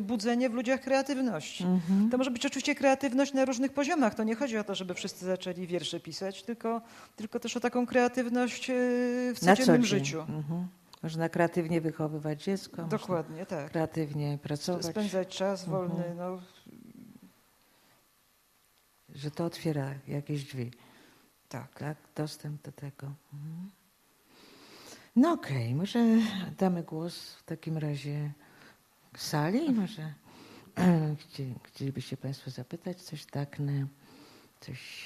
budzenie w ludziach kreatywności. Mhm. To może być oczywiście kreatywność na różnych poziomach. To nie chodzi o to, żeby wszyscy zaczęli wiersze pisać, tylko, tylko też o taką kreatywność w codziennym życiu. Mhm. Można kreatywnie wychowywać dziecko. Dokładnie, tak. Kreatywnie pracować. Spędzać czas wolny. Mhm. No. Że to otwiera jakieś drzwi. Tak, tak, dostęp do tego. Mhm. No okej, okay. Może damy głos w takim razie sali. Może Chci, chcielibyście Państwo zapytać coś tak, na, coś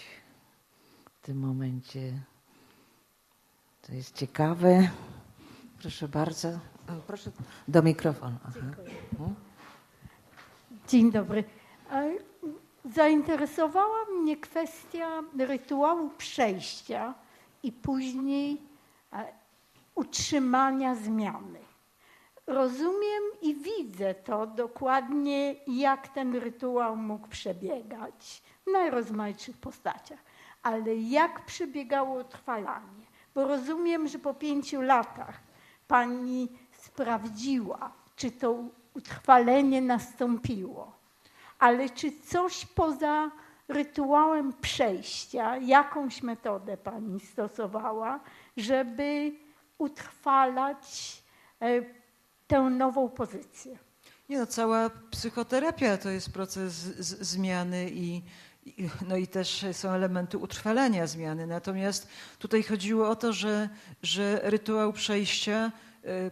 w tym momencie, co jest ciekawe. Proszę bardzo, o, proszę do mikrofonu. Mhm. Dzień dobry. Zainteresowała mnie kwestia rytuału przejścia i później utrzymania zmiany. Rozumiem i widzę to dokładnie, jak ten rytuał mógł przebiegać w najrozmaitszych postaciach, ale jak przebiegało utrwalanie, bo rozumiem, że po pięciu latach pani sprawdziła, czy to utrwalenie nastąpiło. Ale czy coś poza rytuałem przejścia, jakąś metodę pani stosowała, żeby utrwalać tę nową pozycję? Nie, no, cała psychoterapia to jest proces z- zmiany i, i, no i też są elementy utrwalania zmiany. Natomiast tutaj chodziło o to, że, że rytuał przejścia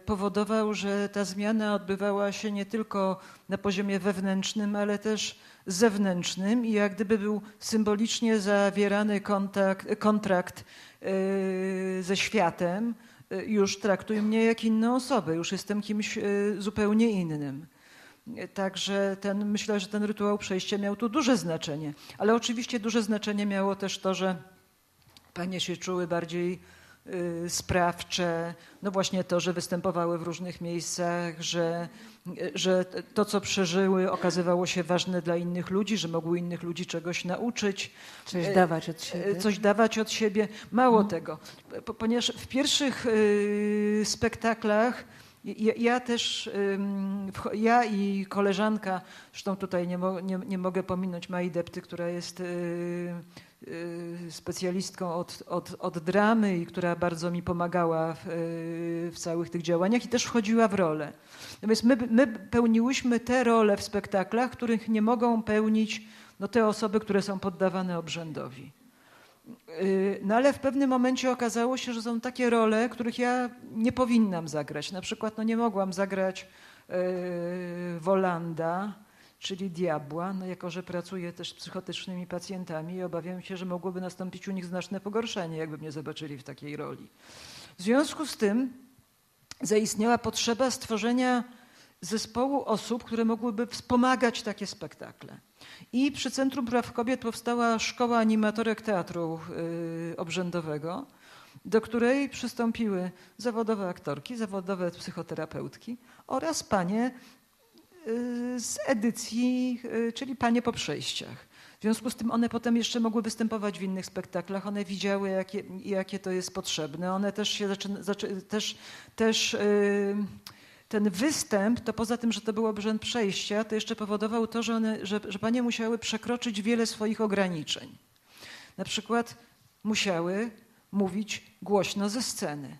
powodował, że ta zmiana odbywała się nie tylko na poziomie wewnętrznym, ale też zewnętrznym i jak gdyby był symbolicznie zawierany kontakt, kontrakt ze światem, już traktuj mnie jak inną osobę, już jestem kimś zupełnie innym. Także ten, myślę, że ten rytuał przejścia miał tu duże znaczenie, ale oczywiście duże znaczenie miało też to, że panie się czuły bardziej sprawcze, no właśnie to, że występowały w różnych miejscach, że, że to, co przeżyły, okazywało się ważne dla innych ludzi, że mogły innych ludzi czegoś nauczyć. Coś dawać od siebie. Coś dawać od siebie. Mało mhm. tego, ponieważ w pierwszych spektaklach Ja, ja też, ja i koleżanka, zresztą tutaj nie, mo, nie, nie mogę pominąć Mai Depty, która jest specjalistką od, od, od dramy i która bardzo mi pomagała w, w całych tych działaniach i też wchodziła w rolę. No więc my, my pełniłyśmy te role w spektaklach, których nie mogą pełnić no, te osoby, które są poddawane obrzędowi. No ale w pewnym momencie okazało się, że są takie role, których ja nie powinnam zagrać. Na przykład no, nie mogłam zagrać yy, Wolanda, czyli diabła, no jako że pracuję też z psychotycznymi pacjentami i obawiam się, że mogłoby nastąpić u nich znaczne pogorszenie, jakby mnie zobaczyli w takiej roli. W związku z tym zaistniała potrzeba stworzenia zespołu osób, które mogłyby wspomagać takie spektakle. I przy Centrum Praw Kobiet powstała szkoła animatorek teatru yy, obrzędowego, do której przystąpiły zawodowe aktorki, zawodowe psychoterapeutki oraz panie yy, z edycji, yy, czyli panie po przejściach. W związku z tym one potem jeszcze mogły występować w innych spektaklach, one widziały, jakie, jakie to jest potrzebne. One też się zaczyna, zaczy, też, też yy, ten występ, to poza tym, że to był obrzęd przejścia, to jeszcze powodował to, że, one, że, że panie musiały przekroczyć wiele swoich ograniczeń. Na przykład musiały mówić głośno ze sceny.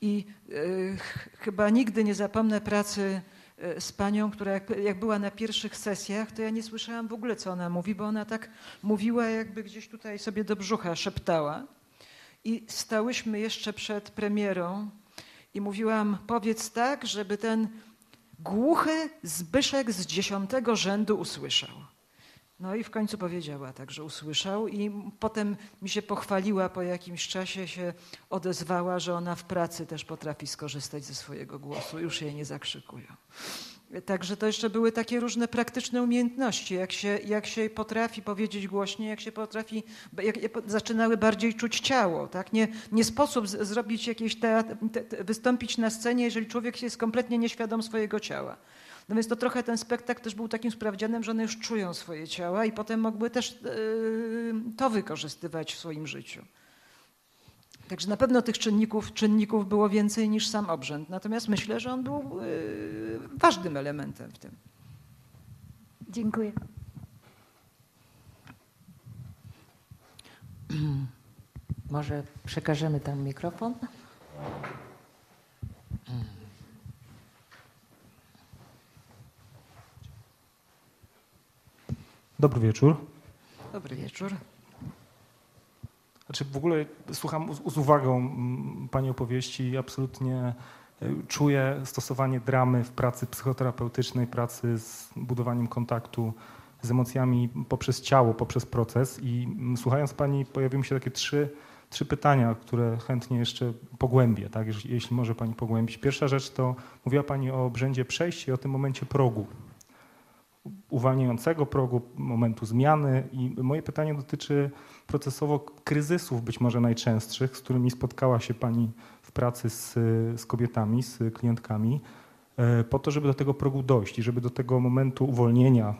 I yy, chyba nigdy nie zapomnę pracy z panią, która jak, jak była na pierwszych sesjach, to ja nie słyszałam w ogóle, co ona mówi, bo ona tak mówiła, jakby gdzieś tutaj sobie do brzucha szeptała. I stałyśmy jeszcze przed premierą i mówiłam, powiedz tak, żeby ten głuchy Zbyszek z dziesiątego rzędu usłyszał. No i w końcu powiedziała tak, że usłyszał i potem mi się pochwaliła, po jakimś czasie się odezwała, że ona w pracy też potrafi skorzystać ze swojego głosu, już jej nie zakrzykują. Także to jeszcze były takie różne praktyczne umiejętności, jak się, jak się potrafi powiedzieć głośniej, jak się potrafi, jak zaczynały bardziej czuć ciało. Tak? Nie, nie sposób z, zrobić jakiejś teatr, te, te, wystąpić na scenie, jeżeli człowiek jest kompletnie nieświadom swojego ciała. No więc to trochę ten spektakl też był takim sprawdzianem, że one już czują swoje ciała i potem mogły też yy, to wykorzystywać w swoim życiu. Także na pewno tych czynników, czynników było więcej niż sam obrzęd. Natomiast myślę, że on był yy, ważnym elementem w tym. Dziękuję. Może przekażemy tam mikrofon? Dobry wieczór. Dobry wieczór. Znaczy w ogóle słucham z, z uwagą pani opowieści i absolutnie czuję stosowanie dramy w pracy psychoterapeutycznej, pracy z budowaniem kontaktu z emocjami poprzez ciało, poprzez proces. I słuchając pani pojawiły mi się takie trzy, trzy pytania, które chętnie jeszcze pogłębię, tak? jeśli, jeśli może pani pogłębić. Pierwsza rzecz to mówiła pani o obrzędzie przejścia i o tym momencie progu. Uwalniającego progu, momentu zmiany i moje pytanie dotyczy procesowo kryzysów być może najczęstszych, z którymi spotkała się pani w pracy z, z kobietami, z klientkami, po to, żeby do tego progu dojść i żeby do tego momentu uwolnienia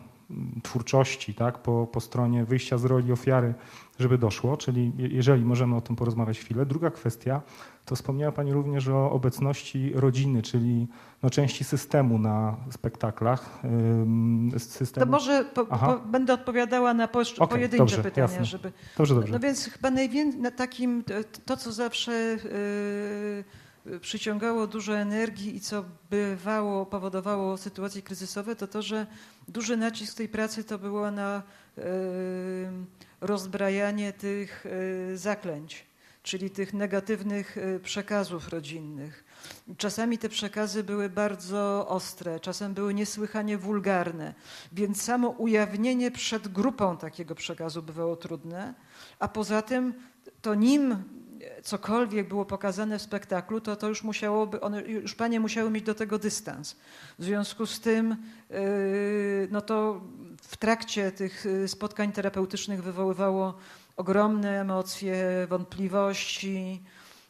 twórczości, tak, po, po stronie wyjścia z roli ofiary, żeby doszło, czyli jeżeli możemy o tym porozmawiać chwilę. Druga kwestia, to wspomniała pani również o obecności rodziny, czyli no, części systemu na spektaklach. Ym, systemu. To może po, po, będę odpowiadała na po, okay, pojedyncze dobrze, pytania. Jasne. Żeby. Dobrze, dobrze. No więc chyba najwięcej na takim, to co zawsze yy, przyciągało dużo energii i co bywało, powodowało sytuacje kryzysowe, to to, że duży nacisk tej pracy to było na yy, rozbrajanie tych yy, zaklęć, czyli tych negatywnych przekazów rodzinnych. Czasami te przekazy były bardzo ostre, czasem były niesłychanie wulgarne, więc samo ujawnienie przed grupą takiego przekazu bywało trudne, a poza tym to nim cokolwiek było pokazane w spektaklu, to to już musiałoby, one, już panie musiały mieć do tego dystans. W związku z tym, yy, no to w trakcie tych spotkań terapeutycznych wywoływało ogromne emocje, wątpliwości.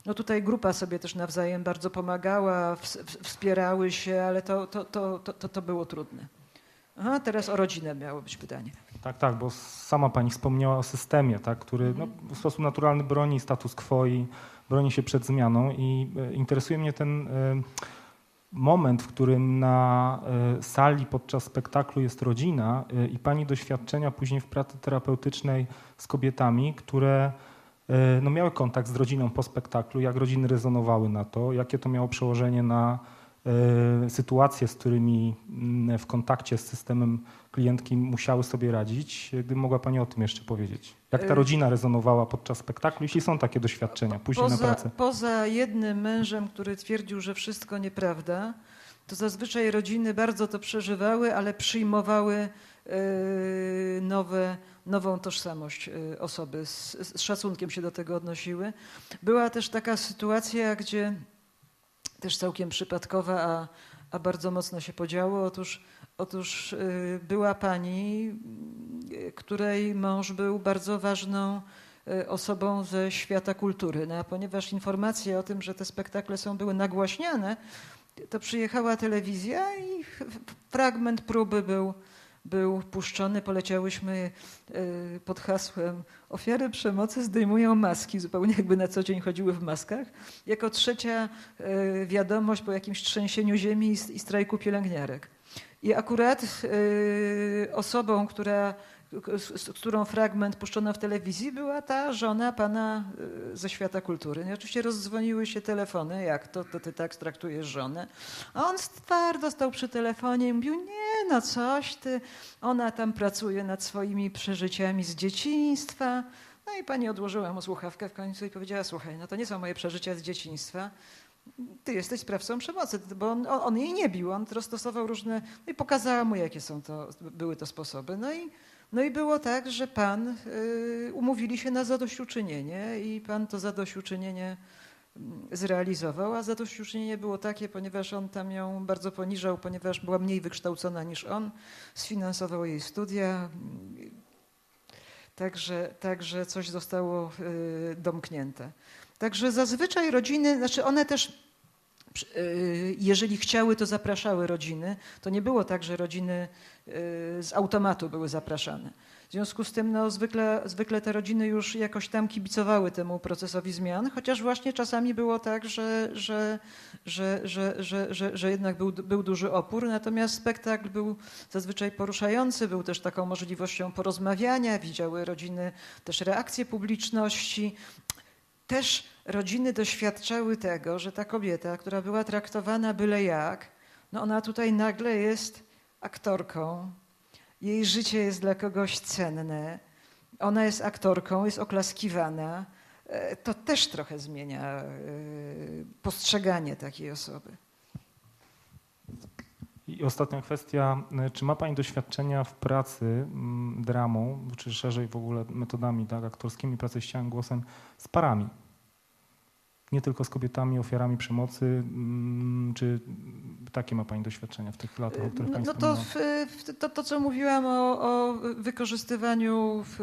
No tutaj grupa sobie też nawzajem bardzo pomagała, w, w, wspierały się, ale to, to, to, to, to było trudne. Aha, teraz o rodzinę miało być pytanie. Tak, tak, bo sama pani wspomniała o systemie, tak, który no, w sposób naturalny broni status quo i broni się przed zmianą i interesuje mnie ten y, moment, w którym na y, sali podczas spektaklu jest rodzina y, i pani doświadczenia później w pracy terapeutycznej z kobietami, które y, no, miały kontakt z rodziną po spektaklu, jak rodziny rezonowały na to, jakie to miało przełożenie na sytuacje, z którymi w kontakcie z systemem klientki musiały sobie radzić. Gdyby mogła pani o tym jeszcze powiedzieć. Jak ta rodzina rezonowała podczas spektaklu, jeśli są takie doświadczenia później poza, na pracy? Poza jednym mężem, który twierdził, że wszystko nieprawda, to zazwyczaj rodziny bardzo to przeżywały, ale przyjmowały nowe, nową tożsamość osoby, z, z szacunkiem się do tego odnosiły. Była też taka sytuacja, gdzie też całkiem przypadkowa, a, a bardzo mocno się podziało. Otóż, otóż była pani, której mąż był bardzo ważną osobą ze świata kultury. No, a ponieważ informacje o tym, że te spektakle są, były nagłaśniane, to przyjechała telewizja i fragment próby był, był puszczony. Poleciałyśmy pod hasłem „Ofiary przemocy zdejmują maski”, zupełnie jakby na co dzień chodziły w maskach. Jako trzecia wiadomość po jakimś trzęsieniu ziemi i strajku pielęgniarek. I akurat osobą, która Z, z którą fragment puszczono w telewizji, była ta żona pana ze świata kultury. I oczywiście rozdzwoniły się telefony, jak to, to ty tak traktujesz żonę. A on twardo stał przy telefonie i mówił, nie no coś ty, ona tam pracuje nad swoimi przeżyciami z dzieciństwa. No i pani odłożyła mu słuchawkę w końcu i powiedziała, słuchaj, no to nie są moje przeżycia z dzieciństwa. Ty jesteś sprawcą przemocy, bo on, on jej nie bił, on stosował różne... No i pokazała mu, jakie są to, były to sposoby. No i No i było tak, że pan, y, umówili się na zadośćuczynienie i pan to zadośćuczynienie zrealizował, a zadośćuczynienie było takie, ponieważ on tam ją bardzo poniżał, ponieważ była mniej wykształcona niż on, sfinansował jej studia, także, także coś zostało y, domknięte. Także zazwyczaj rodziny, znaczy one też... Jeżeli chciały, to zapraszały rodziny. To nie było tak, że rodziny z automatu były zapraszane. W związku z tym no, zwykle, zwykle te rodziny już jakoś tam kibicowały temu procesowi zmian, chociaż właśnie czasami było tak, że, że, że, że, że, że, że jednak był, był duży opór. Natomiast spektakl był zazwyczaj poruszający, był też taką możliwością porozmawiania, widziały rodziny też reakcje publiczności. Też rodziny doświadczały tego, że ta kobieta, która była traktowana byle jak, no ona tutaj nagle jest aktorką, jej życie jest dla kogoś cenne, ona jest aktorką, jest oklaskiwana. To też trochę zmienia postrzeganie takiej osoby. I ostatnia kwestia. Czy ma pani doświadczenia w pracy dramą, czy szerzej w ogóle metodami tak, aktorskimi, pracy z ciałem, głosem, z parami? Nie tylko z kobietami, ofiarami przemocy. Czy takie ma pani doświadczenia w tych latach, o których pani no to, w, to, to, co mówiłam o, o wykorzystywaniu w,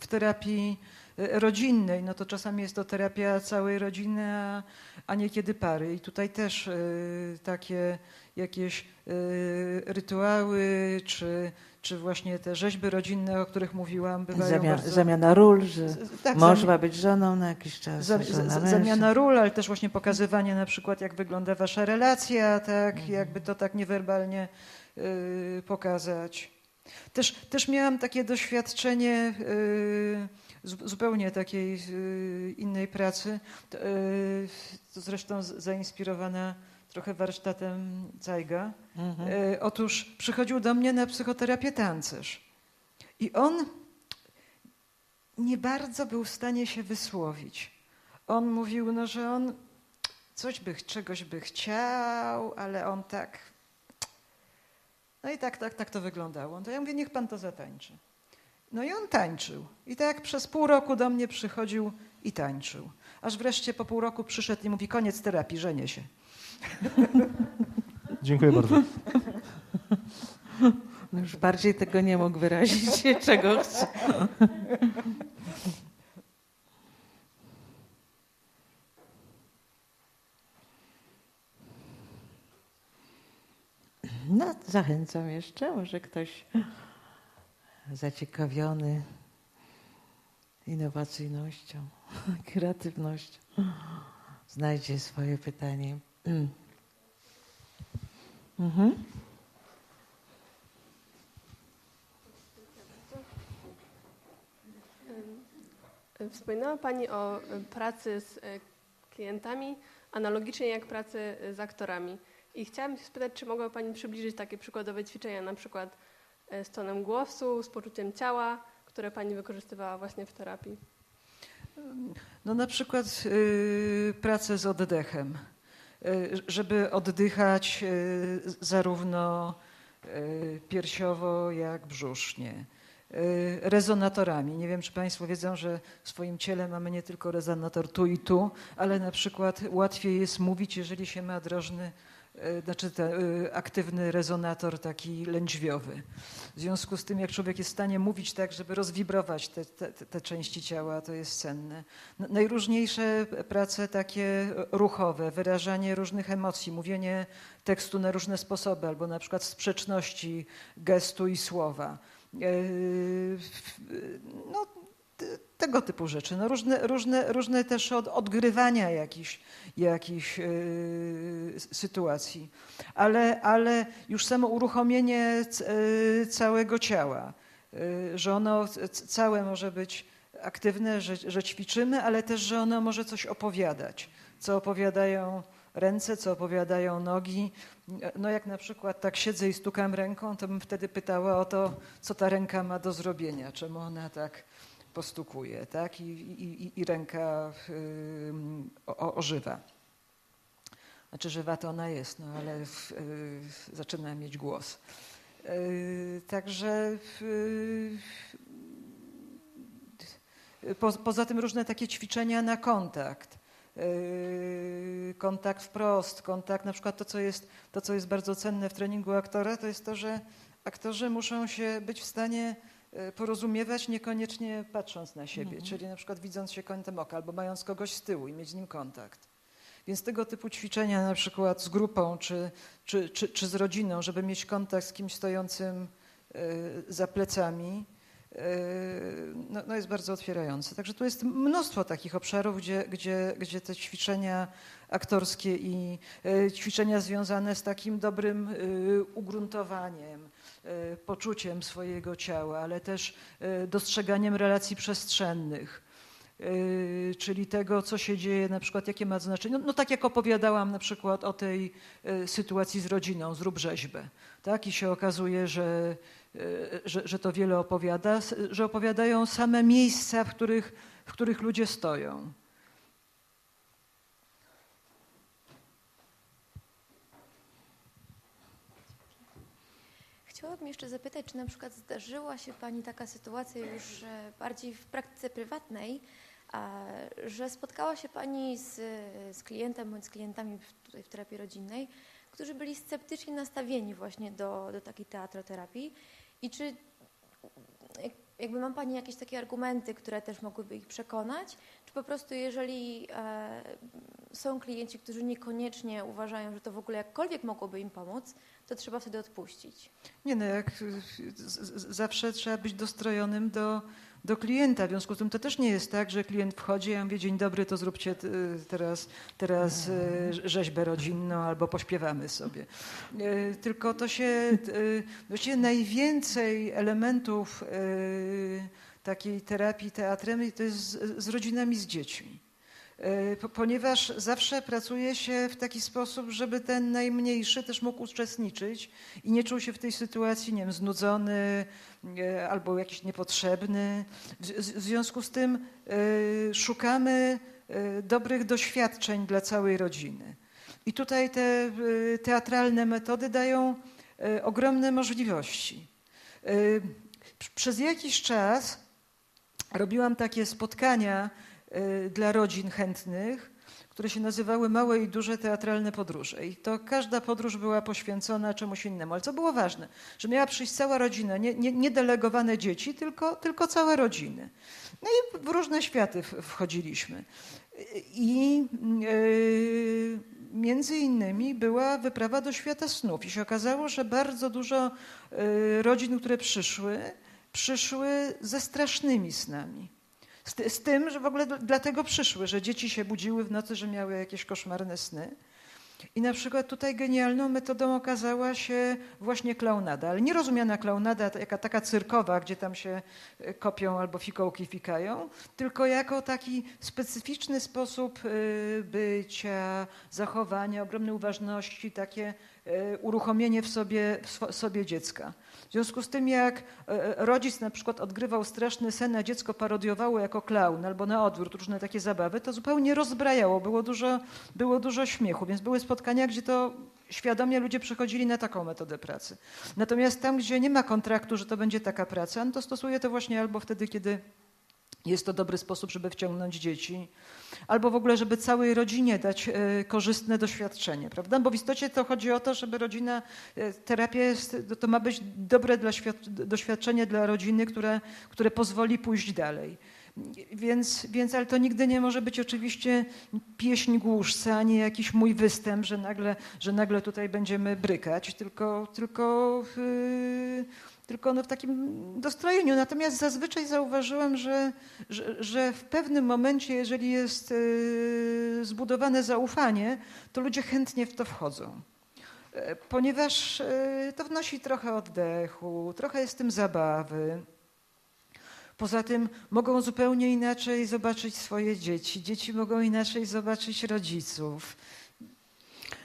w terapii rodzinnej, no to czasami jest to terapia całej rodziny, a, a niekiedy pary. I tutaj też y, takie jakieś y, rytuały, czy, czy właśnie te rzeźby rodzinne, o których mówiłam, bywają Zamia, bardzo... Zamiana ról, że tak, mąż ma być żoną na jakiś czas. Za, za, zamiana ról, ale też właśnie pokazywanie na przykład, jak wygląda wasza relacja, tak, mhm. jakby to tak niewerbalnie y, pokazać. Też, też miałam takie doświadczenie... Y, zupełnie takiej innej pracy, to zresztą zainspirowana trochę warsztatem Zajga. Mhm. Otóż przychodził do mnie na psychoterapię tancerz i on nie bardzo był w stanie się wysłowić. On mówił, no, że on coś by, czegoś by chciał, ale on tak... No i tak, tak, tak to wyglądało. To ja mówię, niech pan to zatańczy. No i on tańczył. I tak przez pół roku do mnie przychodził i tańczył. Aż wreszcie po pół roku przyszedł i mówi, koniec terapii, żenię się. Dziękuję bardzo. No już bardziej tego nie mógł wyrazić, czego chce. No, zachęcam jeszcze, może ktoś... zaciekawiony innowacyjnością, kreatywnością, znajdzie swoje pytanie. Mhm. Wspominała pani o pracy z klientami, analogicznie jak pracy z aktorami. I chciałam się spytać, czy mogła pani przybliżyć takie przykładowe ćwiczenia, na przykład z tonem głosu, z poczuciem ciała, które pani wykorzystywała właśnie w terapii? No na przykład y, pracę z oddechem. żeby oddychać zarówno piersiowo, jak brzusznie. Rezonatorami. Nie wiem, czy Państwo wiedzą, że w swoim ciele mamy nie tylko rezonator tu i tu, ale na przykład łatwiej jest mówić, jeżeli się ma drożny, znaczy te, aktywny rezonator taki lędźwiowy. W związku z tym, jak człowiek jest w stanie mówić tak, żeby rozwibrować te, te, te części ciała, to jest cenne. Najróżniejsze prace takie ruchowe, wyrażanie różnych emocji, mówienie tekstu na różne sposoby, albo na przykład sprzeczności gestu i słowa. No, tego typu rzeczy. No, różne, różne, różne też od, odgrywania jakichś jakich, yy, sytuacji. Ale, ale już samo uruchomienie całego ciała, yy, że ono całe może być aktywne, że, że ćwiczymy, ale też, że ono może coś opowiadać, co opowiadają ręce, co opowiadają nogi. No jak na przykład tak siedzę i stukam ręką, to bym wtedy pytała o to, co ta ręka ma do zrobienia, czemu ona tak postukuje, tak? I, i, i ręka yy, ożywa. Znaczy żywa to ona jest, no ale w, yy, zaczyna mieć głos. Yy, także yy, po, poza tym różne takie ćwiczenia na kontakt. Kontakt wprost, kontakt, na przykład to co, jest, to, co jest bardzo cenne w treningu aktora, to jest to, że aktorzy muszą się być w stanie porozumiewać niekoniecznie patrząc na siebie, mhm. czyli na przykład widząc się kątem oka albo mając kogoś z tyłu i mieć z nim kontakt. Więc tego typu ćwiczenia na przykład z grupą czy, czy, czy, czy z rodziną, żeby mieć kontakt z kimś stojącym za plecami, No, no jest bardzo otwierające. Także tu jest mnóstwo takich obszarów, gdzie, gdzie, gdzie te ćwiczenia aktorskie i ćwiczenia związane z takim dobrym ugruntowaniem, poczuciem swojego ciała, ale też dostrzeganiem relacji przestrzennych, czyli tego, co się dzieje, na przykład jakie ma znaczenie. No, no tak jak opowiadałam na przykład o tej sytuacji z rodziną, zrób rzeźbę, tak? I się okazuje, że Że, że to wiele opowiada, że opowiadają same miejsca, w których, w których ludzie stoją. Chciałabym jeszcze zapytać, czy na przykład zdarzyła się Pani taka sytuacja już bardziej w praktyce prywatnej, że spotkała się Pani z, z klientem bądź z klientami w, tutaj w terapii rodzinnej, którzy byli sceptycznie nastawieni właśnie do, do takiej teatroterapii. I czy jakby ma Pani jakieś takie argumenty, które też mogłyby ich przekonać? Czy po prostu jeżeli e, są klienci, którzy niekoniecznie uważają, że to w ogóle jakkolwiek mogłoby im pomóc, to trzeba wtedy odpuścić? Nie no, jak z, z, zawsze trzeba być dostrojonym do, do klienta. W związku z tym to też nie jest tak, że klient wchodzi, ja mówię dzień dobry, to zróbcie teraz, teraz rzeźbę rodzinną albo pośpiewamy sobie. Tylko to się właściwie najwięcej elementów takiej terapii teatrem to jest z, z rodzinami, z dziećmi. Ponieważ zawsze pracuje się w taki sposób, żeby ten najmniejszy też mógł uczestniczyć i nie czuł się w tej sytuacji, nie wiem, znudzony albo jakiś niepotrzebny. W związku z tym szukamy dobrych doświadczeń dla całej rodziny. I tutaj te teatralne metody dają ogromne możliwości. Przez jakiś czas robiłam takie spotkania dla rodzin chętnych, które się nazywały Małe i Duże Teatralne Podróże. I to każda podróż była poświęcona czemuś innemu. Ale co było ważne, że miała przyjść cała rodzina, nie, nie, nie delegowane dzieci, tylko, tylko całe rodziny. No i w różne światy wchodziliśmy. I yy, między innymi była wyprawa do świata snów. I się okazało, że bardzo dużo yy, rodzin, które przyszły, przyszły ze strasznymi snami. Z tym, że w ogóle dlatego przyszły, że dzieci się budziły w nocy, że miały jakieś koszmarne sny. I na przykład tutaj genialną metodą okazała się właśnie klaunada, ale nie rozumiana klaunada jaka taka cyrkowa, gdzie tam się kopią albo fikołki fikają, tylko jako taki specyficzny sposób bycia, zachowania, ogromnej uważności, takie uruchomienie w sobie, w sobie dziecka. W związku z tym, jak rodzic na przykład odgrywał straszny sen, a dziecko parodiowało jako klaun albo na odwrót różne takie zabawy, to zupełnie rozbrajało, było dużo, było dużo śmiechu, więc były spotkania, gdzie to świadomie ludzie przechodzili na taką metodę pracy. Natomiast tam, gdzie nie ma kontraktu, że to będzie taka praca, no to stosuje to właśnie albo wtedy, kiedy jest to dobry sposób, żeby wciągnąć dzieci, albo w ogóle, żeby całej rodzinie dać korzystne doświadczenie, prawda? Bo w istocie to chodzi o to, żeby rodzina, terapia jest, to ma być dobre dla świat, doświadczenie dla rodziny, które, które pozwoli pójść dalej. Więc, więc, ale to nigdy nie może być oczywiście pieśń głuszca, ani jakiś mój występ, że nagle, że nagle tutaj będziemy brykać, tylko, tylko, yy, tylko no w takim dostrojeniu. Natomiast zazwyczaj zauważyłam, że, że, że w pewnym momencie, jeżeli jest yy, zbudowane zaufanie, to ludzie chętnie w to wchodzą. Yy, ponieważ yy, to wnosi trochę oddechu, trochę jest tym zabawy. Poza tym mogą zupełnie inaczej zobaczyć swoje dzieci. Dzieci mogą inaczej zobaczyć rodziców.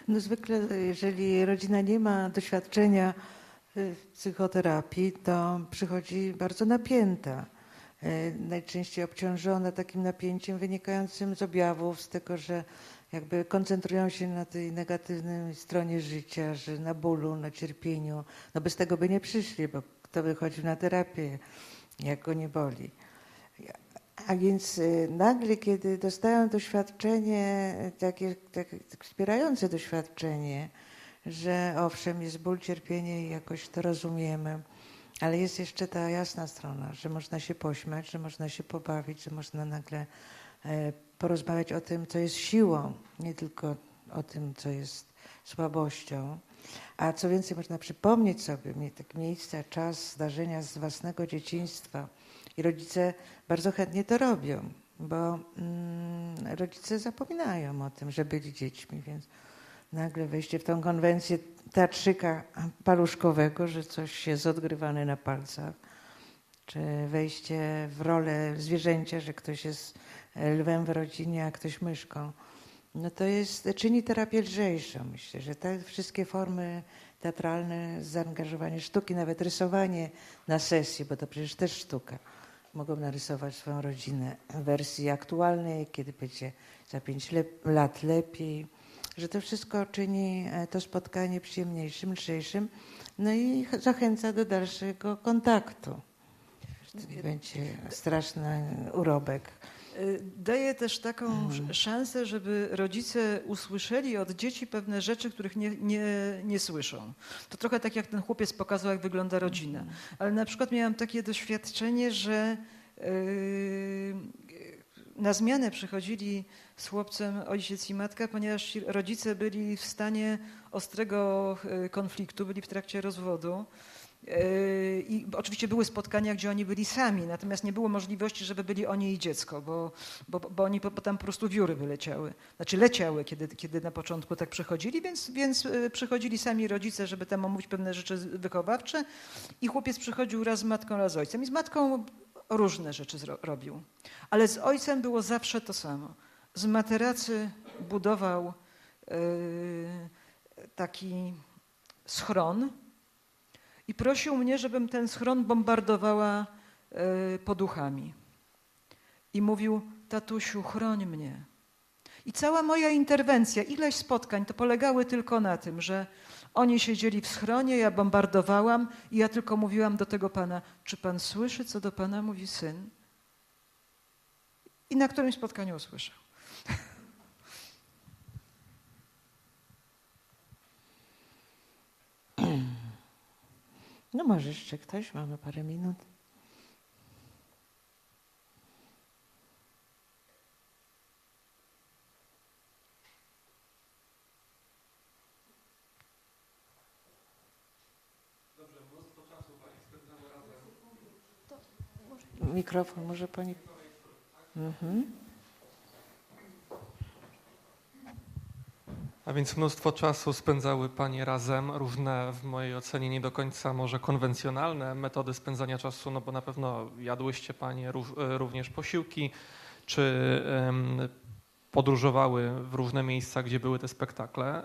No zwykle, jeżeli rodzina nie ma doświadczenia w psychoterapii, to przychodzi bardzo napięta. Najczęściej obciążona takim napięciem wynikającym z objawów, z tego, że jakby koncentrują się na tej negatywnej stronie życia, że na bólu, na cierpieniu. No bez tego by nie przyszli, bo kto by chodził na terapię, jak go nie boli. A więc nagle, kiedy dostają doświadczenie, takie, takie wspierające doświadczenie, że owszem, jest ból, cierpienie i jakoś to rozumiemy, ale jest jeszcze ta jasna strona, że można się pośmiać, że można się pobawić, że można nagle porozmawiać o tym, co jest siłą, nie tylko o tym, co jest słabością. A co więcej, można przypomnieć sobie miejsca, czas, zdarzenia z własnego dzieciństwa. I rodzice bardzo chętnie to robią, bo mm, rodzice zapominają o tym, że byli dziećmi, więc nagle wejście w tą konwencję teatrzyka paluszkowego, że coś jest odgrywane na palcach, czy wejście w rolę zwierzęcia, że ktoś jest lwem w rodzinie, a ktoś myszką. No to jest, czyni terapię lżejszą. Myślę, że te wszystkie formy teatralne, zaangażowanie sztuki, nawet rysowanie na sesji, bo to przecież też sztuka. Mogą narysować swoją rodzinę w wersji aktualnej, kiedy będzie za pięć lep- lat lepiej. Że to wszystko czyni to spotkanie przyjemniejszym, lżejszym. No i zachęca do dalszego kontaktu. To nie będzie straszny urobek. Daje też taką hmm. szansę, żeby rodzice usłyszeli od dzieci pewne rzeczy, których nie, nie, nie słyszą. To trochę tak jak ten chłopiec pokazał, jak wygląda rodzina. Ale na przykład miałam takie doświadczenie, że yy, na zmianę przychodzili z chłopcem ojciec i matka, ponieważ rodzice byli w stanie ostrego konfliktu, byli w trakcie rozwodu. I oczywiście były spotkania, gdzie oni byli sami, natomiast nie było możliwości, żeby byli oni i dziecko, bo, bo, bo oni po, tam po prostu wióry wyleciały. Znaczy leciały, kiedy, kiedy na początku tak przychodzili, więc, więc przychodzili sami rodzice, żeby tam omówić pewne rzeczy wychowawcze i chłopiec przychodził raz z matką, raz z ojcem i z matką różne rzeczy zro, robił. Ale z ojcem było zawsze to samo. Z materacy budował yy, taki schron, i prosił mnie, żebym ten schron bombardowała y, poduchami. I mówił, tatusiu, chroń mnie. I cała moja interwencja, ileś spotkań, to polegały tylko na tym, że oni siedzieli w schronie, ja bombardowałam i ja tylko mówiłam do tego pana, czy pan słyszy, co do pana mówi syn? I na którymś spotkaniu usłyszał. No może jeszcze ktoś, mamy parę minut. Dobrze, mnóstwo czasu pani spędzamy razem. Mikrofon może pani... Mhm. A więc mnóstwo czasu spędzały panie razem, różne w mojej ocenie nie do końca może konwencjonalne metody spędzania czasu, no bo na pewno jadłyście panie również posiłki, czy podróżowały w różne miejsca, gdzie były te spektakle.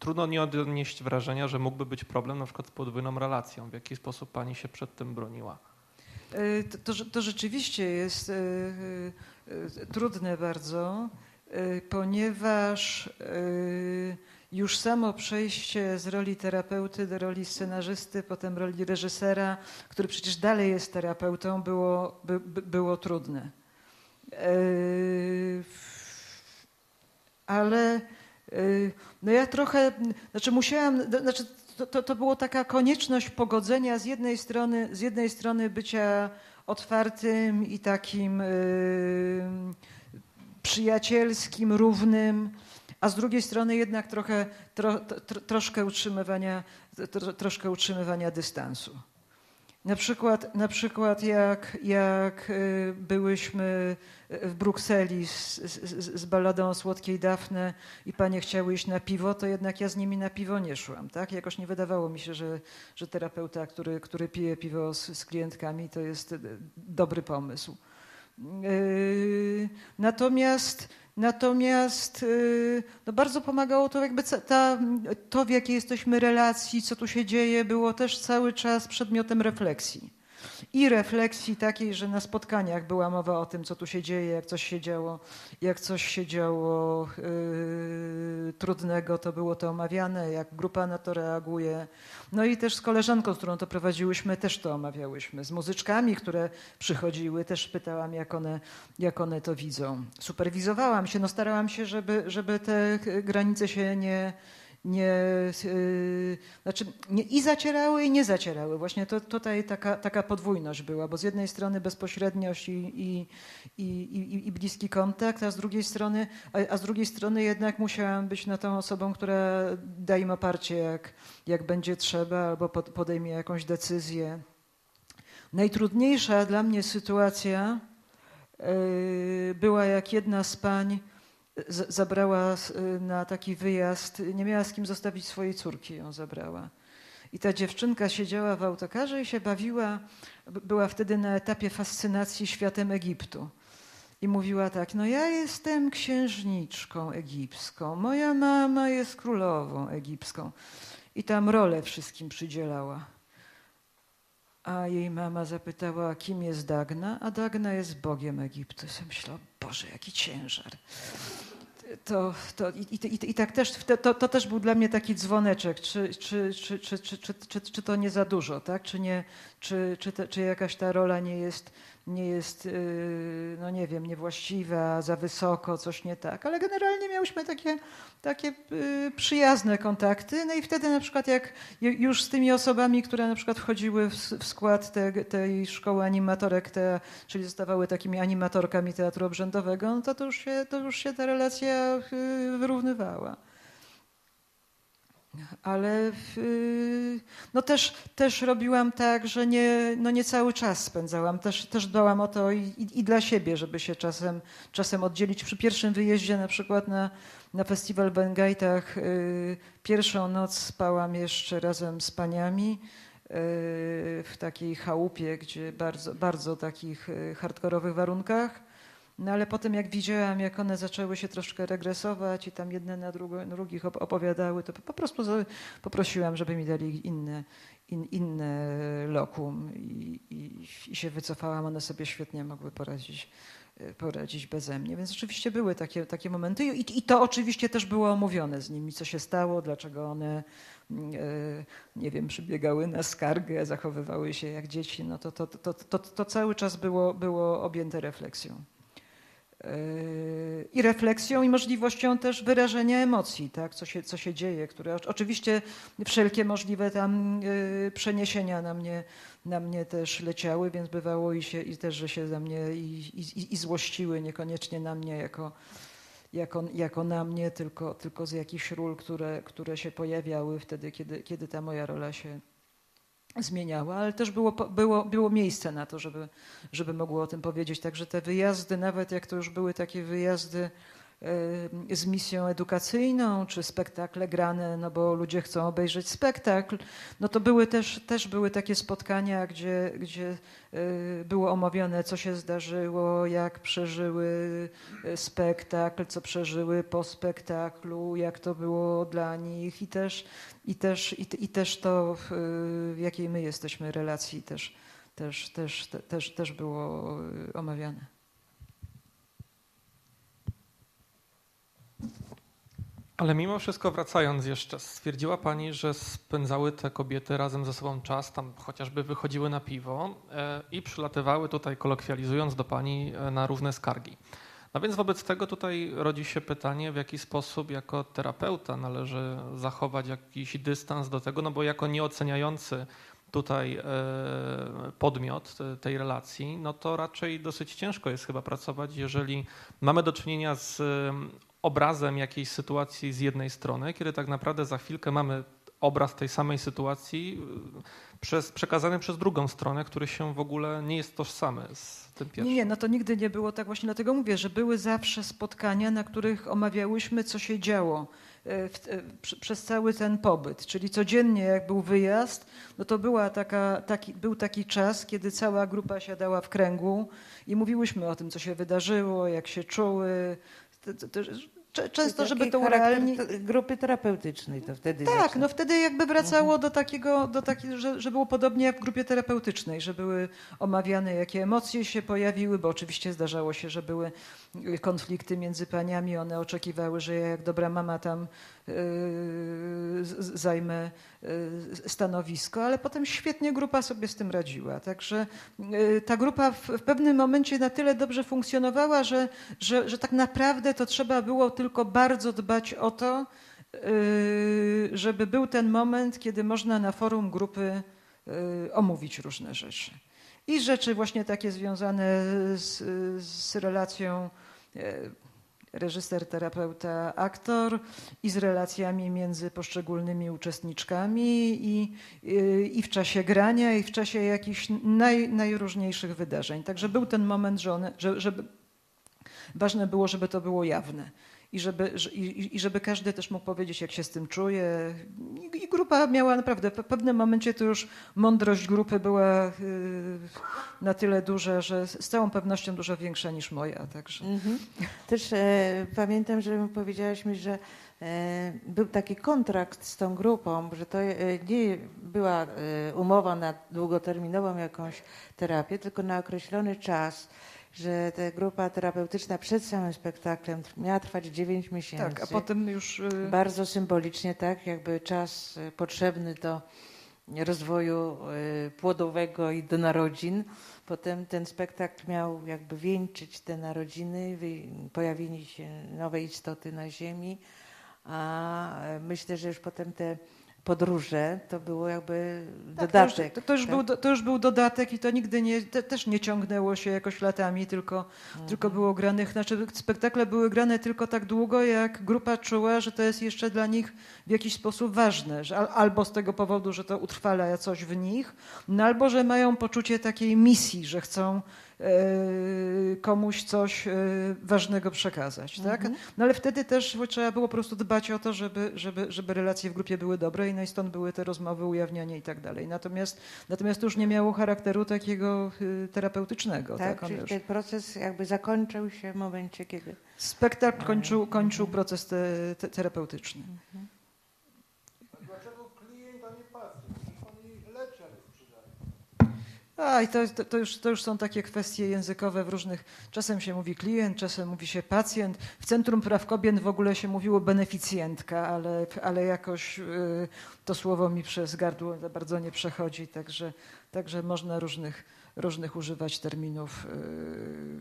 trudno nie odnieść wrażenia, że mógłby być problem na przykład z podwójną relacją. W jaki sposób pani się przed tym broniła? To, to, to rzeczywiście jest trudne bardzo, ponieważ już samo przejście z roli terapeuty do roli scenarzysty, potem roli reżysera, który przecież dalej jest terapeutą, było, by, by było trudne. Ale no ja trochę, znaczy musiałam, znaczy to, to, to była taka konieczność pogodzenia z jednej strony, z jednej strony bycia otwartym i takim przyjacielskim, równym, a z drugiej strony jednak trochę, tro, tro, troszkę, utrzymywania, tro, troszkę utrzymywania dystansu. Na przykład, na przykład jak, jak byłyśmy w Brukseli z, z, z Balladą o Słodkiej Dafne i panie chciały iść na piwo, to jednak ja z nimi na piwo nie szłam. Tak? Jakoś nie wydawało mi się, że, że terapeuta, który, który pije piwo z, z klientkami, to jest dobry pomysł. Yy, natomiast Natomiast no bardzo pomagało to, jakby ta, to, w jakiej jesteśmy relacji, co tu się dzieje, było też cały czas przedmiotem refleksji. I refleksji takiej, że na spotkaniach była mowa o tym, co tu się dzieje, jak coś się działo, jak coś się działo yy, trudnego, to było to omawiane, jak grupa na to reaguje. No i też z koleżanką, z którą to prowadziłyśmy, też to omawiałyśmy. Z muzyczkami, które przychodziły, też pytałam, jak one, jak one to widzą. Superwizowałam się, no starałam się, żeby, żeby te granice się nie... Nie, yy, znaczy nie, i zacierały, i nie zacierały. Właśnie to, tutaj taka, taka podwójność była, bo z jednej strony bezpośredniość i, i, i, i, i bliski kontakt, a z drugiej strony, a, a z drugiej strony jednak musiałam być na tą osobą, która da im oparcie, jak, jak będzie trzeba, albo pod, podejmie jakąś decyzję. Najtrudniejsza dla mnie sytuacja yy, była, jak jedna z pań zabrała na taki wyjazd, nie miała z kim zostawić swojej córki, ją zabrała. I ta dziewczynka siedziała w autokarze i się bawiła, była wtedy na etapie fascynacji światem Egiptu. I mówiła tak, no ja jestem księżniczką egipską, moja mama jest królową egipską. I tam rolę wszystkim przydzielała. A jej mama zapytała, kim jest Dagna, a Dagna jest bogiem Egiptu. I sobie myślałam, Boże, jaki ciężar. To, to, i, i, i tak też, to, to też był dla mnie taki dzwoneczek, czy, czy, czy, czy, czy, czy, czy, czy to nie za dużo, tak? Czy, nie, czy, czy, te, czy jakaś ta rola nie jest, nie jest yy, no nie wiem, niewłaściwa, za wysoko, coś nie tak. Ale generalnie miałyśmy takie, takie yy, przyjazne kontakty. No i wtedy na przykład jak już z tymi osobami, które na przykład wchodziły w, w skład te, tej szkoły animatorek, te, czyli zostawały takimi animatorkami teatru obrzędowego, no to, to, już się, to już się ta relacja wyrównywała. Ale no też, też robiłam tak, że nie, no nie cały czas spędzałam. Też, też dbałam o to i, i dla siebie, żeby się czasem, czasem oddzielić. Przy pierwszym wyjeździe na przykład na, na festiwal w Bengajtach pierwszą noc spałam jeszcze razem z paniami w takiej chałupie, gdzie bardzo, bardzo takich hardkorowych warunkach. No ale potem jak widziałam, jak one zaczęły się troszkę regresować i tam jedne na drugo, drugich opowiadały, to po prostu poprosiłam, żeby mi dali inne, in, inne lokum i, i, i się wycofałam. One sobie świetnie mogły poradzić, poradzić beze mnie. Więc oczywiście były takie, takie momenty i, i to oczywiście też było omówione z nimi, co się stało, dlaczego one, nie wiem, przybiegały na skargę, zachowywały się jak dzieci. No to, to, to, to, to cały czas było, było objęte refleksją. I refleksją i możliwością też wyrażenia emocji, tak? co, się, co się dzieje, które oczywiście wszelkie możliwe tam przeniesienia na mnie, na mnie też leciały, więc bywało i, się, i też, że się za mnie i, i, i złościły, niekoniecznie na mnie jako, jako, jako na mnie, tylko, tylko z jakichś ról, które, które się pojawiały wtedy, kiedy, kiedy ta moja rola się zmieniała, ale też było, było, było miejsce na to, żeby, żeby mogło o tym powiedzieć. Także te wyjazdy, nawet jak to już były takie wyjazdy z misją edukacyjną, czy spektakle grane, no bo ludzie chcą obejrzeć spektakl, no to były też, też były takie spotkania, gdzie, gdzie było omawiane, co się zdarzyło, jak przeżyły spektakl, co przeżyły po spektaklu, jak to było dla nich i też, i też, i, i też to, w jakiej my jesteśmy relacji też, też, też, te, też, też było omawiane. Ale mimo wszystko, wracając jeszcze, stwierdziła Pani, że spędzały te kobiety razem ze sobą czas, tam chociażby wychodziły na piwo i przylatywały tutaj, kolokwializując, do Pani na równe skargi. No więc wobec tego tutaj rodzi się pytanie, w jaki sposób jako terapeuta należy zachować jakiś dystans do tego, no bo jako nieoceniający tutaj podmiot tej relacji, no to raczej dosyć ciężko jest chyba pracować, jeżeli mamy do czynienia z obrazem jakiejś sytuacji z jednej strony, kiedy tak naprawdę za chwilkę mamy obraz tej samej sytuacji przez, przekazany przez drugą stronę, który się w ogóle nie jest tożsamy z tym pierwszym. Nie, no to nigdy nie było tak, właśnie dlatego mówię, że były zawsze spotkania, na których omawiałyśmy, co się działo w, w, przez cały ten pobyt, czyli codziennie jak był wyjazd, no to była taka, taki, był taki czas, kiedy cała grupa siadała w kręgu i mówiłyśmy o tym, co się wydarzyło, jak się czuły. Często, żeby to urealnić. Grupy terapeutycznej to wtedy. Tak, zaczyna. No wtedy jakby wracało do takiego, do taki, że, że było podobnie jak w grupie terapeutycznej, że były omawiane, jakie emocje się pojawiły, bo oczywiście zdarzało się, że były konflikty między paniami. One oczekiwały, że ja jak dobra mama tam yy, zajmę yy, stanowisko, ale potem świetnie grupa sobie z tym radziła. Także yy, ta grupa w, w pewnym momencie na tyle dobrze funkcjonowała, że, że, że tak naprawdę to trzeba było tylko bardzo dbać o to, żeby był ten moment, kiedy można na forum grupy omówić różne rzeczy. I rzeczy właśnie takie związane z, z relacją reżyser, terapeuta, aktor i z relacjami między poszczególnymi uczestniczkami i, i, i w czasie grania, i w czasie jakichś naj, najróżniejszych wydarzeń. Także był ten moment, że one, że, żeby ważne było, żeby to było jawne i żeby, i, i żeby każdy też mógł powiedzieć, jak się z tym czuje. I, i grupa miała naprawdę, w pewnym momencie to już mądrość grupy była y, na tyle duża, że z całą pewnością dużo większa niż moja. Także. Mhm. Też e, pamiętam, że powiedziałaś mi, że e, był taki kontrakt z tą grupą, że to e, nie była e, umowa na długoterminową jakąś terapię, tylko na określony czas, że ta grupa terapeutyczna przed samym spektaklem miała trwać dziewięć miesięcy. Tak, a potem już... Bardzo symbolicznie, tak, jakby czas potrzebny do rozwoju płodowego i do narodzin. Potem ten spektakl miał jakby wieńczyć te narodziny, pojawienie się nowej istoty na ziemi, a myślę, że już potem te podróże to było jakby tak, dodatek. To, to, już tak? był, to już był dodatek i to nigdy nie, te, też nie ciągnęło się jakoś latami, tylko, mhm. tylko było granych, znaczy spektakle były grane tylko tak długo, jak grupa czuła, że to jest jeszcze dla nich w jakiś sposób ważne, że al, albo z tego powodu, że to utrwala coś w nich, no albo że mają poczucie takiej misji, że chcą komuś coś ważnego przekazać, tak? Mhm. No ale wtedy też trzeba było po prostu dbać o to, żeby, żeby, żeby relacje w grupie były dobre i no i stąd były te rozmowy, ujawnianie i tak dalej. Natomiast, natomiast to już nie miało charakteru takiego terapeutycznego. Tak, tak? Czyli ten proces jakby zakończył się w momencie, kiedy... Spektakl kończył, kończył mhm. proces te, te, terapeutyczny. Mhm. A, i to, to, już, to już są takie kwestie językowe w różnych... Czasem się mówi klient, czasem mówi się pacjent. W Centrum Praw Kobiet w ogóle się mówiło beneficjentka, ale, ale jakoś y, to słowo mi przez gardło bardzo nie przechodzi, także, także można różnych, różnych używać terminów. Y.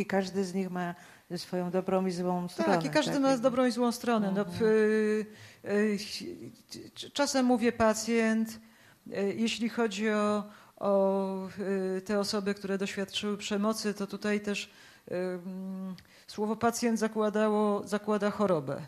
I każdy z nich ma swoją dobrą i złą stronę. Tak, i każdy tak? ma dobrą i złą stronę. Mhm. No, y, y, y, czasem mówię pacjent, y, jeśli chodzi o... o te osoby, które doświadczyły przemocy, to tutaj też um, słowo pacjent zakładało, zakłada chorobę.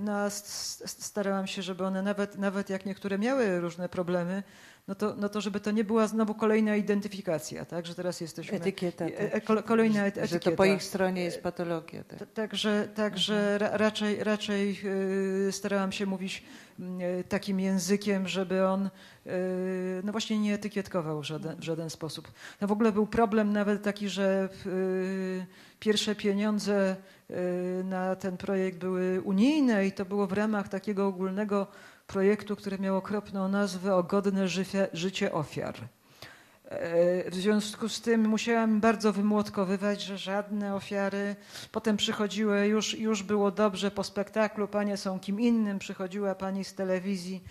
No, starałam się, żeby one nawet, nawet jak niektóre miały różne problemy, no to, no to żeby to nie była znowu kolejna identyfikacja, tak, że teraz jesteśmy... Etykieta. Tak. Kolejna etykieta. Że to po ich stronie jest patologia. Tak. Także, także mhm. raczej, raczej starałam się mówić takim językiem, żeby on no właśnie nie etykietkował w żaden, w żaden sposób. No w ogóle był problem nawet taki, że pierwsze pieniądze na ten projekt były unijne i to było w ramach takiego ogólnego projektu, który miał okropną nazwę o godne życie, życie ofiar. W związku z tym musiałam bardzo wymłotkowywać, że żadne ofiary. Potem przychodziły, już, już było dobrze po spektaklu, panie są kim innym, przychodziła pani z telewizji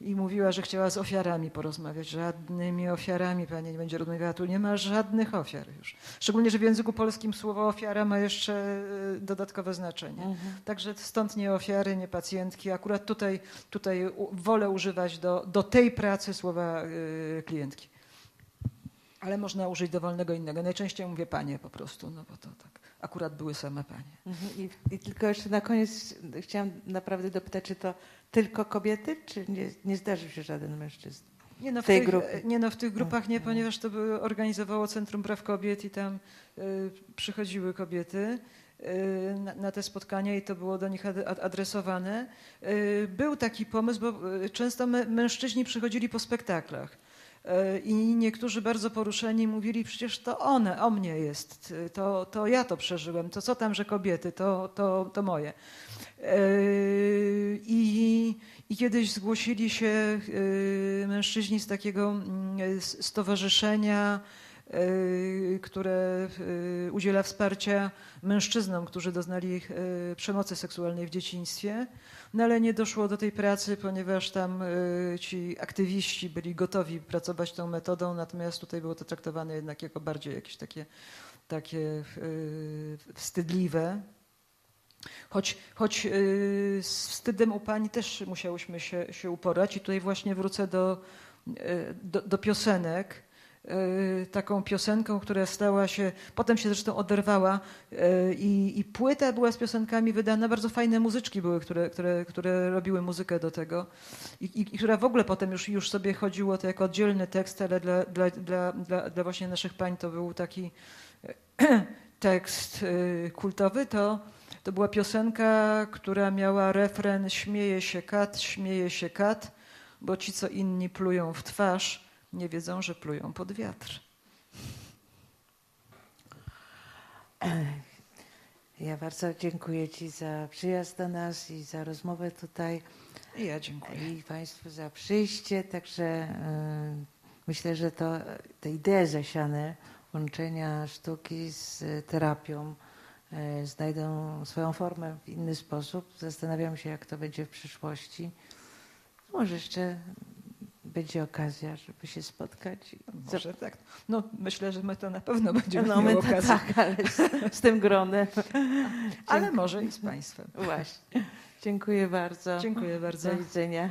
i mówiła, że chciała z ofiarami porozmawiać, żadnymi ofiarami pani nie będzie rozmawiała, tu nie ma żadnych ofiar już. Szczególnie, że w języku polskim słowo ofiara ma jeszcze dodatkowe znaczenie. Mhm. Także stąd nie ofiary, nie pacjentki. Akurat tutaj, tutaj wolę używać do, do tej pracy słowa yy, klientki. Ale można użyć dowolnego innego. Najczęściej mówię panie po prostu, no bo to tak. Akurat były same panie. Mhm. I, i tylko jeszcze na koniec chciałam naprawdę dopytać, czy to tylko kobiety, czy nie, nie zdarzył się żaden mężczyzna? Nie, no w, tej, nie no, w tych grupach nie, ponieważ to by organizowało Centrum Praw Kobiet i tam y, przychodziły kobiety y, na, na te spotkania i to było do nich adresowane. Y, był taki pomysł, bo często mężczyźni przychodzili po spektaklach. I niektórzy bardzo poruszeni mówili, przecież to one, o mnie jest, to, to ja to przeżyłem, to co tam, że kobiety, to, to, to moje. I, i kiedyś zgłosili się mężczyźni z takiego stowarzyszenia, które udziela wsparcia mężczyznom, którzy doznali przemocy seksualnej w dzieciństwie. No ale nie doszło do tej pracy, ponieważ tam ci aktywiści byli gotowi pracować tą metodą, natomiast tutaj było to traktowane jednak jako bardziej jakieś takie, takie wstydliwe. Choć, choć z wstydem u pani też musiałyśmy się, się uporać i tutaj właśnie wrócę do, do, do piosenek. Taką piosenką, która stała się, potem się zresztą oderwała i, i płyta była z piosenkami wydana, bardzo fajne muzyczki były, które, które, które robiły muzykę do tego i, i, i która w ogóle potem już, już sobie chodziło to jako oddzielny tekst, ale dla, dla, dla, dla, dla właśnie naszych pań to był taki tekst kultowy, to, to była piosenka, która miała refren śmieje się kat, śmieje się kat, bo ci co inni plują w twarz, nie wiedzą, że plują pod wiatr. Ja bardzo dziękuję ci za przyjazd do nas i za rozmowę tutaj. Ja dziękuję. I państwu za przyjście. Także y, myślę, że to, te idee zasiane, łączenia sztuki z terapią y, znajdą swoją formę w inny sposób. Zastanawiam się, jak to będzie w przyszłości. Może jeszcze... będzie okazja, żeby się spotkać. Może tak. No myślę, że my to na pewno będziemy no, mieli okazję. Tak, ale z, z tym gronem. Ale dziękuję. Może i z państwem. Właśnie. Dziękuję bardzo. Dziękuję bardzo. Do widzenia.